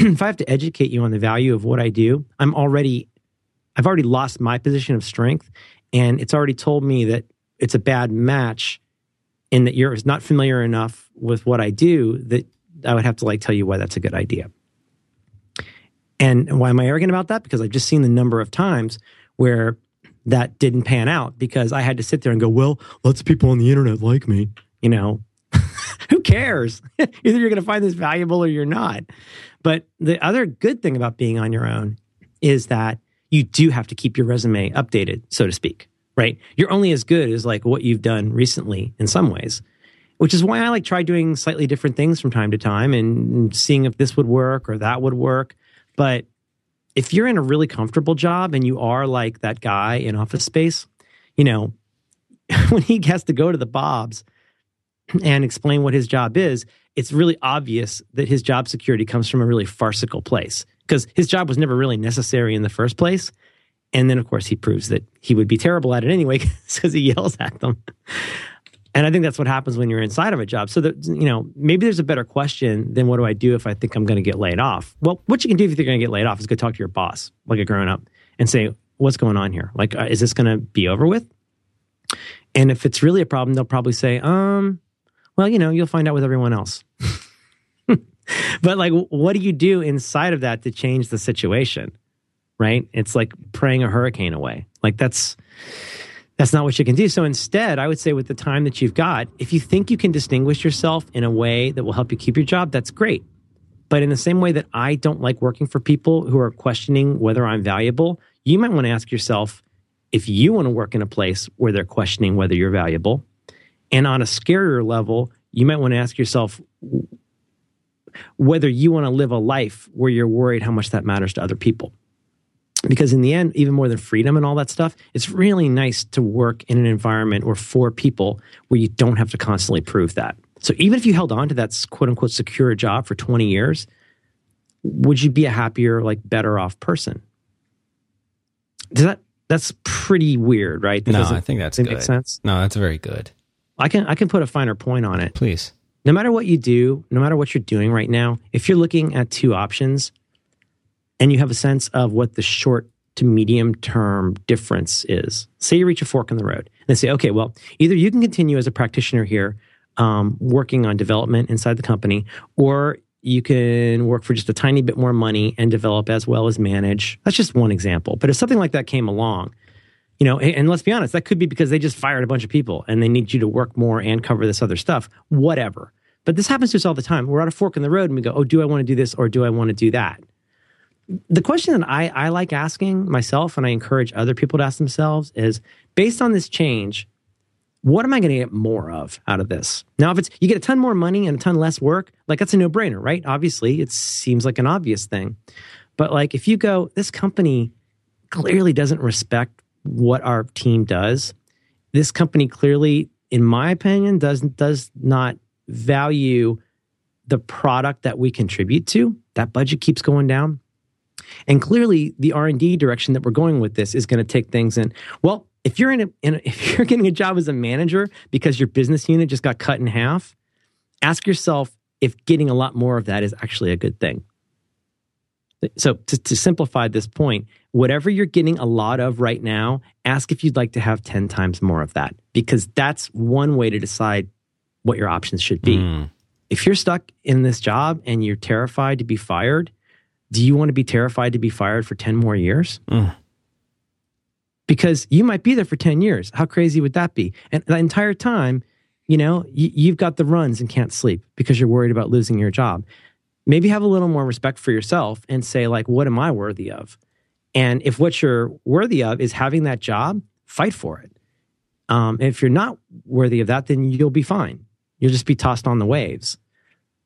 If I have to educate you on the value of what I do, I'm already, I've already lost my position of strength, and it's already told me that it's a bad match, and that you're not familiar enough with what I do that I would have to like tell you why that's a good idea. And why am I arrogant about that? Because I've just seen the number of times where that didn't pan out because I had to sit there and go, well, lots of people on the internet like me, you know. Who cares? Either you're going to find this valuable or you're not. But the other good thing about being on your own is that you do have to keep your resume updated, so to speak, right? You're only as good as like what you've done recently in some ways, which is why I like try doing slightly different things from time to time and seeing if this would work or that would work. But if you're in a really comfortable job and you are like that guy in Office Space, you know, when he has to go to the Bob's and explain what his job is, it's really obvious that his job security comes from a really farcical place because his job was never really necessary in the first place. And then, of course, he proves that he would be terrible at it anyway because he yells at them. And I think that's what happens when you're inside of a job. So that, you know, maybe there's a better question than what do I do if I think I'm going to get laid off? Well, what you can do if you're going to get laid off is go talk to your boss, like a grown up, and say, what's going on here? Like, uh, is this going to be over with? And if it's really a problem, they'll probably say, um, well, you know, you'll find out with everyone else. But like, what do you do inside of that to change the situation? Right? It's like praying a hurricane away. Like that's, that's not what you can do. So instead, I would say with the time that you've got, if you think you can distinguish yourself in a way that will help you keep your job, that's great. But in the same way that I don't like working for people who are questioning whether I'm valuable, you might want to ask yourself if you want to work in a place where they're questioning whether you're valuable. And on a scarier level, you might want to ask yourself whether you want to live a life where you're worried how much that matters to other people. Because in the end, even more than freedom and all that stuff, it's really nice to work in an environment or for people where you don't have to constantly prove that. So even if you held on to that quote-unquote secure job for twenty years, would you be a happier, like better off person? Does that, that's pretty weird, right? That no, I think that's good. Make sense? No, that's very good. I can I can put a finer point on it. Please. No matter what you do, no matter what you're doing right now, if you're looking at two options and you have a sense of what the short to medium term difference is, say you reach a fork in the road and they say, okay, well, either you can continue as a practitioner here um, working on development inside the company, or you can work for just a tiny bit more money and develop as well as manage. That's just one example. But if something like that came along, you know, and let's be honest, that could be because they just fired a bunch of people and they need you to work more and cover this other stuff, whatever. But this happens to us all the time. We're at a fork in the road and we go, oh, do I want to do this or do I want to do that? The question that I, I like asking myself, and I encourage other people to ask themselves, is based on this change, what am I going to get more of out of this? Now, if it's you get a ton more money and a ton less work, like that's a no-brainer, right? Obviously, it seems like an obvious thing. But like if you go, this company clearly doesn't respect what our team does. This company clearly, in my opinion, does, does not value the product that we contribute to. That budget keeps going down. And clearly, the R and D direction that we're going with this is going to take things in. Well, if you're in, a, in a, if you're getting a job as a manager because your business unit just got cut in half, ask yourself if getting a lot more of that is actually a good thing. So to, to simplify this point, whatever you're getting a lot of right now, ask if you'd like to have ten times more of that, because that's one way to decide what your options should be. Mm. If you're stuck in this job and you're terrified to be fired, do you want to be terrified to be fired for ten more years? Mm. Because you might be there for ten years. How crazy would that be? And the entire time, you know, you, you've got the runs and can't sleep because you're worried about losing your job. Maybe have a little more respect for yourself and say, like, what am I worthy of? And if what you're worthy of is having that job, fight for it. Um, if you're not worthy of that, then you'll be fine. You'll just be tossed on the waves.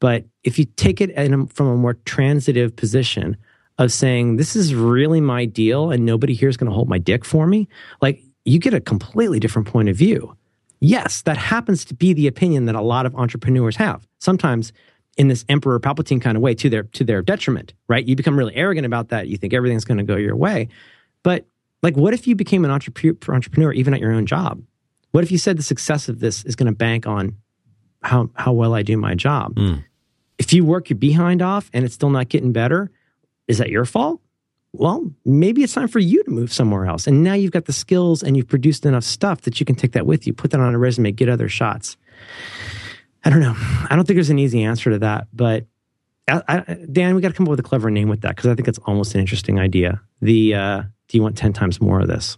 But if you take it in a, from a more transitive position of saying, this is really my deal and nobody here is going to hold my dick for me, like you get a completely different point of view. Yes, that happens to be the opinion that a lot of entrepreneurs have. Sometimes in this Emperor Palpatine kind of way to their to their detriment, right? You become really arrogant about that. You think everything's going to go your way. But like, what if you became an entrep- entrepreneur even at your own job? What if you said the success of this is going to bank on how how well I do my job? Mm. If you work your behind off and it's still not getting better, is that your fault? Well, maybe it's time for you to move somewhere else. And now you've got the skills and you've produced enough stuff that you can take that with you, put that on a resume, get other shots. I don't know. I don't think there's an easy answer to that. But I, I, Dan, we got to come up with a clever name with that, because I think it's almost an interesting idea. The uh, do you want ten times more of this?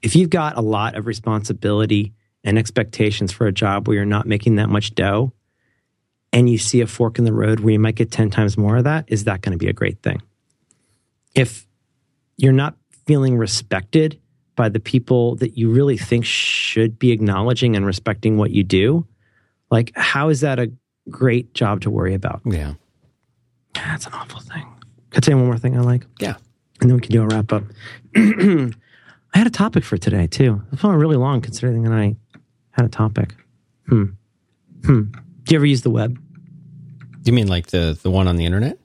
If you've got a lot of responsibility and expectations for a job where you're not making that much dough, and you see a fork in the road where you might get ten times more of that, is that going to be a great thing? If you're not feeling respected by the people that you really think should be acknowledging and respecting what you do, like, how is that a great job to worry about? Yeah. That's an awful thing. Can I tell you one more thing I like? Yeah. And then we can do a wrap up. I had a topic for today, too. It felt really long considering that I had a topic. Hmm. Hmm. Do you ever use the web? Do you mean like the, the one on the internet?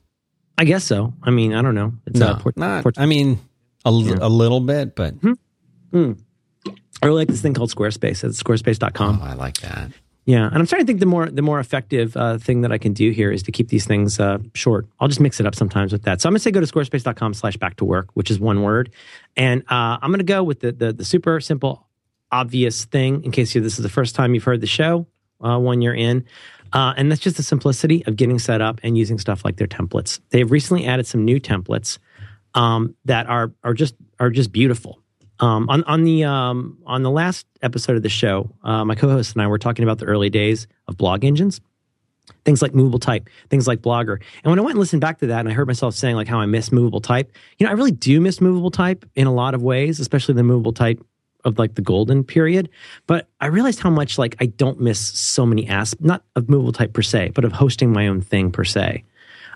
I guess so. I mean, I don't know. It's no, port- not. Port- I mean, a, l- yeah. a little bit, but. Mm-hmm. Mm. I really like this thing called Squarespace. It's squarespace dot com. Oh, I like that. Yeah, and I'm starting to think the more the more effective uh, thing that I can do here is to keep these things uh, short. I'll just mix it up sometimes with that. So I'm going to say go to squarespace dot com slash back to work, which is one word. And uh, I'm going to go with the, the the super simple, obvious thing in case you, this is the first time you've heard the show, uh, one you're in. Uh, and that's just the simplicity of getting set up and using stuff like their templates. They've recently added some new templates um, that are are just are just beautiful. Um, on, on the um, on the last episode of the show, uh, my co-host and I were talking about the early days of blog engines, things like Movable Type, things like Blogger. And when I went and listened back to that, and I heard myself saying like how I miss Movable Type, you know, I really do miss Movable Type in a lot of ways, especially the Movable Type of like the golden period. But I realized how much like I don't miss so many aspects, not of Movable Type per se, but of hosting my own thing per se.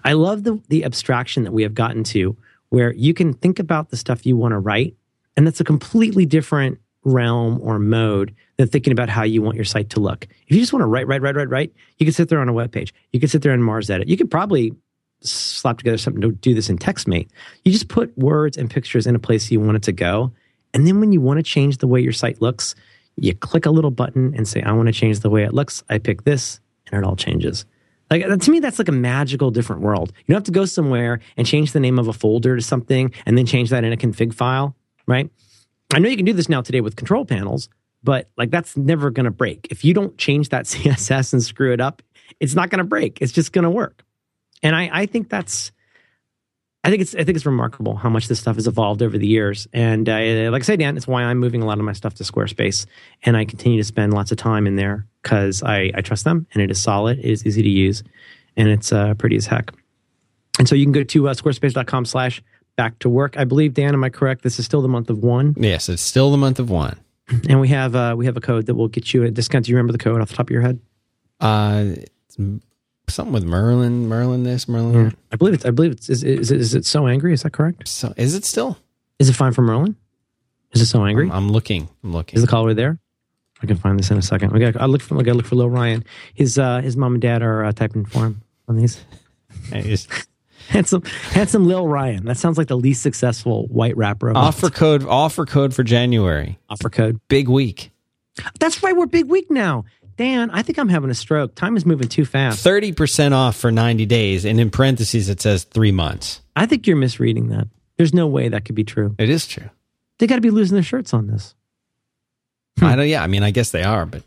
I love the the abstraction that we have gotten to, where you can think about the stuff you want to write. And that's a completely different realm or mode than thinking about how you want your site to look. If you just want to write, write, write, write, write, you can sit there on a web page. You can sit there and Mars edit. You could probably slap together something to do this in TextMate. You just put words and pictures in a place you want it to go. And then when you want to change the way your site looks, you click a little button and say, I want to change the way it looks. I pick this and it all changes. Like, to me, that's like a magical different world. You don't have to go somewhere and change the name of a folder to something and then change that in a config file. Right? I know you can do this now today with control panels, but like that's never going to break. If you don't change that C S S and screw it up, it's not going to break. It's just going to work. And I, I think that's, I think it's, I think it's remarkable how much this stuff has evolved over the years. And uh, like I say, Dan, it's why I'm moving a lot of my stuff to Squarespace, and I continue to spend lots of time in there because I, I trust them, and it is solid, it is easy to use, and it's uh, pretty as heck. And so you can go to uh, squarespace dot com slash back to work. I believe, Dan, am I correct? This is still the month of one. Yes, it's still the month of one. And we have uh, we have a code that will get you a discount. Do you remember the code off the top of your head? Uh, something with Merlin, Merlin this, Merlin. Mm. I believe it's. I believe it's. Is, is, is it so angry? Is that correct? So is it still? Is it fine for Merlin? Is it so angry? I'm, I'm looking. I'm looking. Is the caller there? I can find this in a second. I got. I look for. I got to look for Lil Ryan. His uh, his mom and dad are uh, typing for him on these. Handsome, handsome Lil Ryan. That sounds like the least successful white rapper. Offer code, offer code for January. Offer code. Big week. That's right. We're big week now. Dan, I think I'm having a stroke. Time is moving too fast. thirty percent off for ninety days. And in parentheses, it says three months. I think you're misreading that. There's no way that could be true. It is true. They got to be losing their shirts on this. I don't, yeah. I mean, I guess they are, but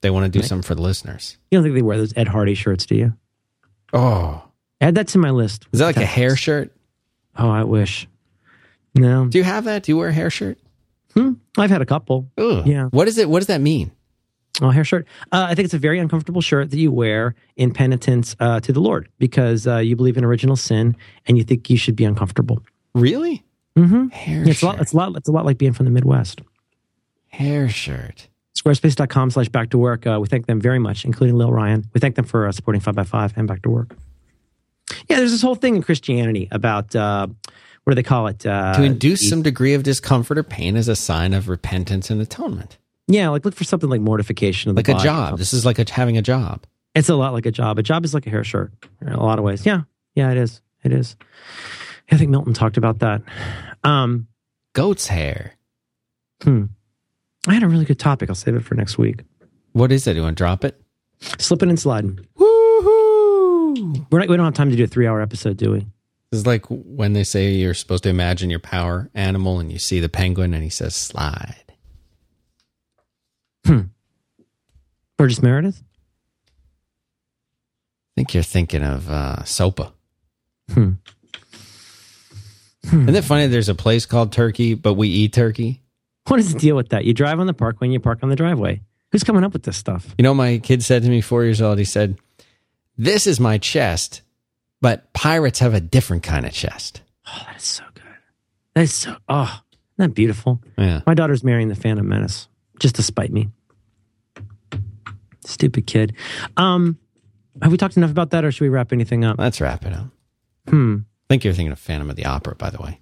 they want to do right. something for the listeners. You don't think they wear those Ed Hardy shirts, do you? Oh, add that to my list. Is that like that a hair list. Shirt? Oh, I wish. No. Do you have that? Do you wear a hair shirt? Hmm. I've had a couple. Ugh. Yeah. What is it? What does that mean? Oh, hair shirt. Uh, I think it's a very uncomfortable shirt that you wear in penitence uh, to the Lord because uh, you believe in original sin and you think you should be uncomfortable. Really? Mm-hmm. Hair yeah, it's shirt. A lot, it's, a lot, it's a lot like being from the Midwest. Hair shirt. Squarespace dot com slash back to work. Uh, we thank them very much, including Lil Ryan. We thank them for uh, supporting five by five and Back to Work. Yeah, there's this whole thing in Christianity about, uh, what do they call it? Uh, to induce some degree of discomfort or pain as a sign of repentance and atonement. Yeah, like look for something like mortification of the body. Like a job. This is like a, having a job. It's a lot like a job. A job is like a hair shirt in a lot of ways. Yeah, yeah, it is. It is. I think Milton talked about that. Um, Goat's hair. Hmm. I had a really good topic. I'll save it for next week. What is it? You want to drop it? Slipping and sliding. Woo-hoo! We're not, we don't have time to do a three-hour episode, do we? It's like when they say you're supposed to imagine your power animal and you see the penguin and he says, slide. Hmm. Burgess Meredith? I think you're thinking of uh, SOPA. Hmm. Hmm. Isn't it funny there's a place called Turkey, but we eat turkey? What is the deal with that? You drive on the parkway and you park on the driveway. Who's coming up with this stuff? You know, my kid said to me, four years old, he said, this is my chest, but pirates have a different kind of chest. Oh, that is so good. That is so, oh, isn't that beautiful? Yeah. My daughter's marrying the Phantom Menace just to spite me. Stupid kid. Um, have we talked enough about that or should we wrap anything up? Let's wrap it up. Hmm. I think you're thinking of Phantom of the Opera, by the way.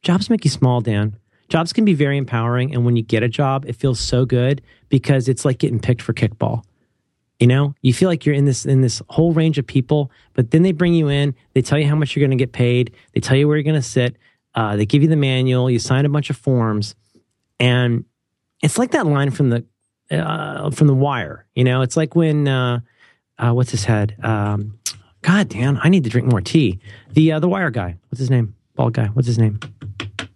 Jobs make you small, Dan. Jobs can be very empowering. And when you get a job, it feels so good because it's like getting picked for kickball. You know, you feel like you're in this in this whole range of people, but then they bring you in, they tell you how much you're going to get paid, they tell you where you're going to sit, uh, they give you the manual, you sign a bunch of forms, and it's like that line from the uh, from The Wire. You know, it's like when uh, uh, what's his head? Um, God damn, I need to drink more tea. The uh, the Wire guy, what's his name? Bald guy, what's his name?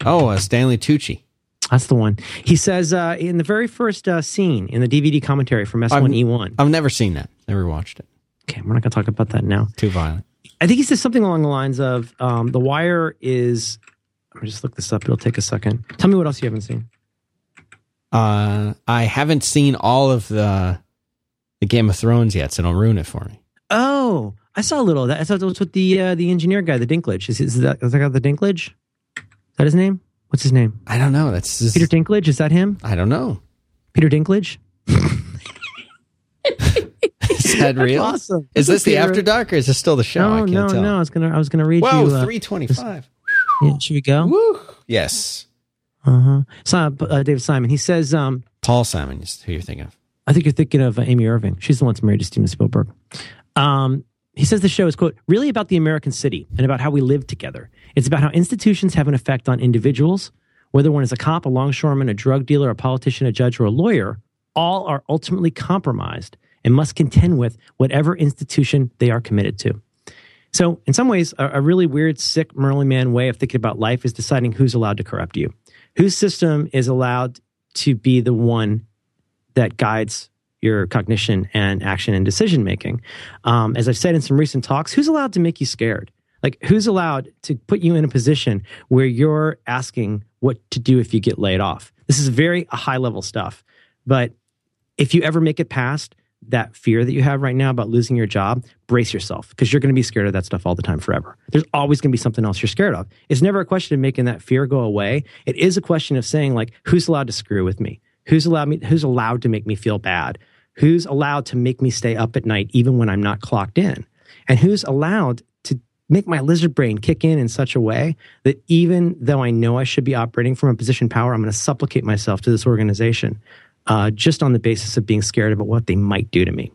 Oh, uh, Stanley Tucci. That's the one. He says uh, in the very first uh, scene in the D V D commentary from S one E one. I've never seen that. Never watched it. Okay, we're not going to talk about that now. Too violent. I think he says something along the lines of um, The Wire is... Let me just look this up. It'll take a second. Tell me what else you haven't seen. Uh, I haven't seen all of the, the Game of Thrones yet, so don't ruin it for me. Oh, I saw a little of that. I saw it was with the uh, the engineer guy, the Dinklage. Is, is, that, is that the Dinklage? Is that his name? What's his name? I don't know. That's just... Peter Dinklage. Is that him? I don't know. Peter Dinklage? Is that real? That's awesome. Is this the After Dark or is this still the show? No, I can't no, tell. no. I was gonna, I was gonna read Whoa, you. Whoa, uh, three twenty-five. Yeah, should we go? Woo. Yes. Uh-huh. So, uh, David Simon. He says, um, Paul Simon is who you're thinking of. I think you're thinking of uh, Amy Irving. She's the one that's married to Steven Spielberg. Um, he says the show is, quote, really about the American city and about how we live together. It's about how institutions have an effect on individuals, whether one is a cop, a longshoreman, a drug dealer, a politician, a judge, or a lawyer. All are ultimately compromised and must contend with whatever institution they are committed to. So, in some ways, a, a really weird, sick Merlin man way of thinking about life is deciding who's allowed to corrupt you. Whose system is allowed to be the one that guides your cognition and action and decision-making. Um, as I've said in some recent talks, who's allowed to make you scared? Like, who's allowed to put you in a position where you're asking what to do if you get laid off? This is very high-level stuff. But if you ever make it past that fear that you have right now about losing your job, brace yourself, because you're going to be scared of that stuff all the time forever. There's always going to be something else you're scared of. It's never a question of making that fear go away. It is a question of saying, like, who's allowed to screw with me? Who's allowed me? Who's allowed to make me feel bad? Who's allowed to make me stay up at night even when I'm not clocked in? And who's allowed to make my lizard brain kick in in such a way that even though I know I should be operating from a position of power, I'm going to supplicate myself to this organization? Uh, just on the basis of being scared about what they might do to me.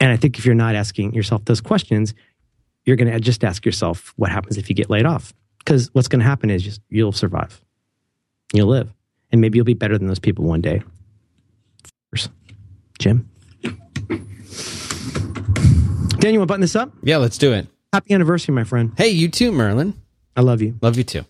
And I think if you're not asking yourself those questions, you're going to just ask yourself what happens if you get laid off. Because what's going to happen is just, you'll survive. You'll live. And maybe you'll be better than those people one day. Jim? Dan, you want to button this up? Yeah, let's do it. Happy anniversary, my friend. Hey, you too, Merlin. I love you. Love you too.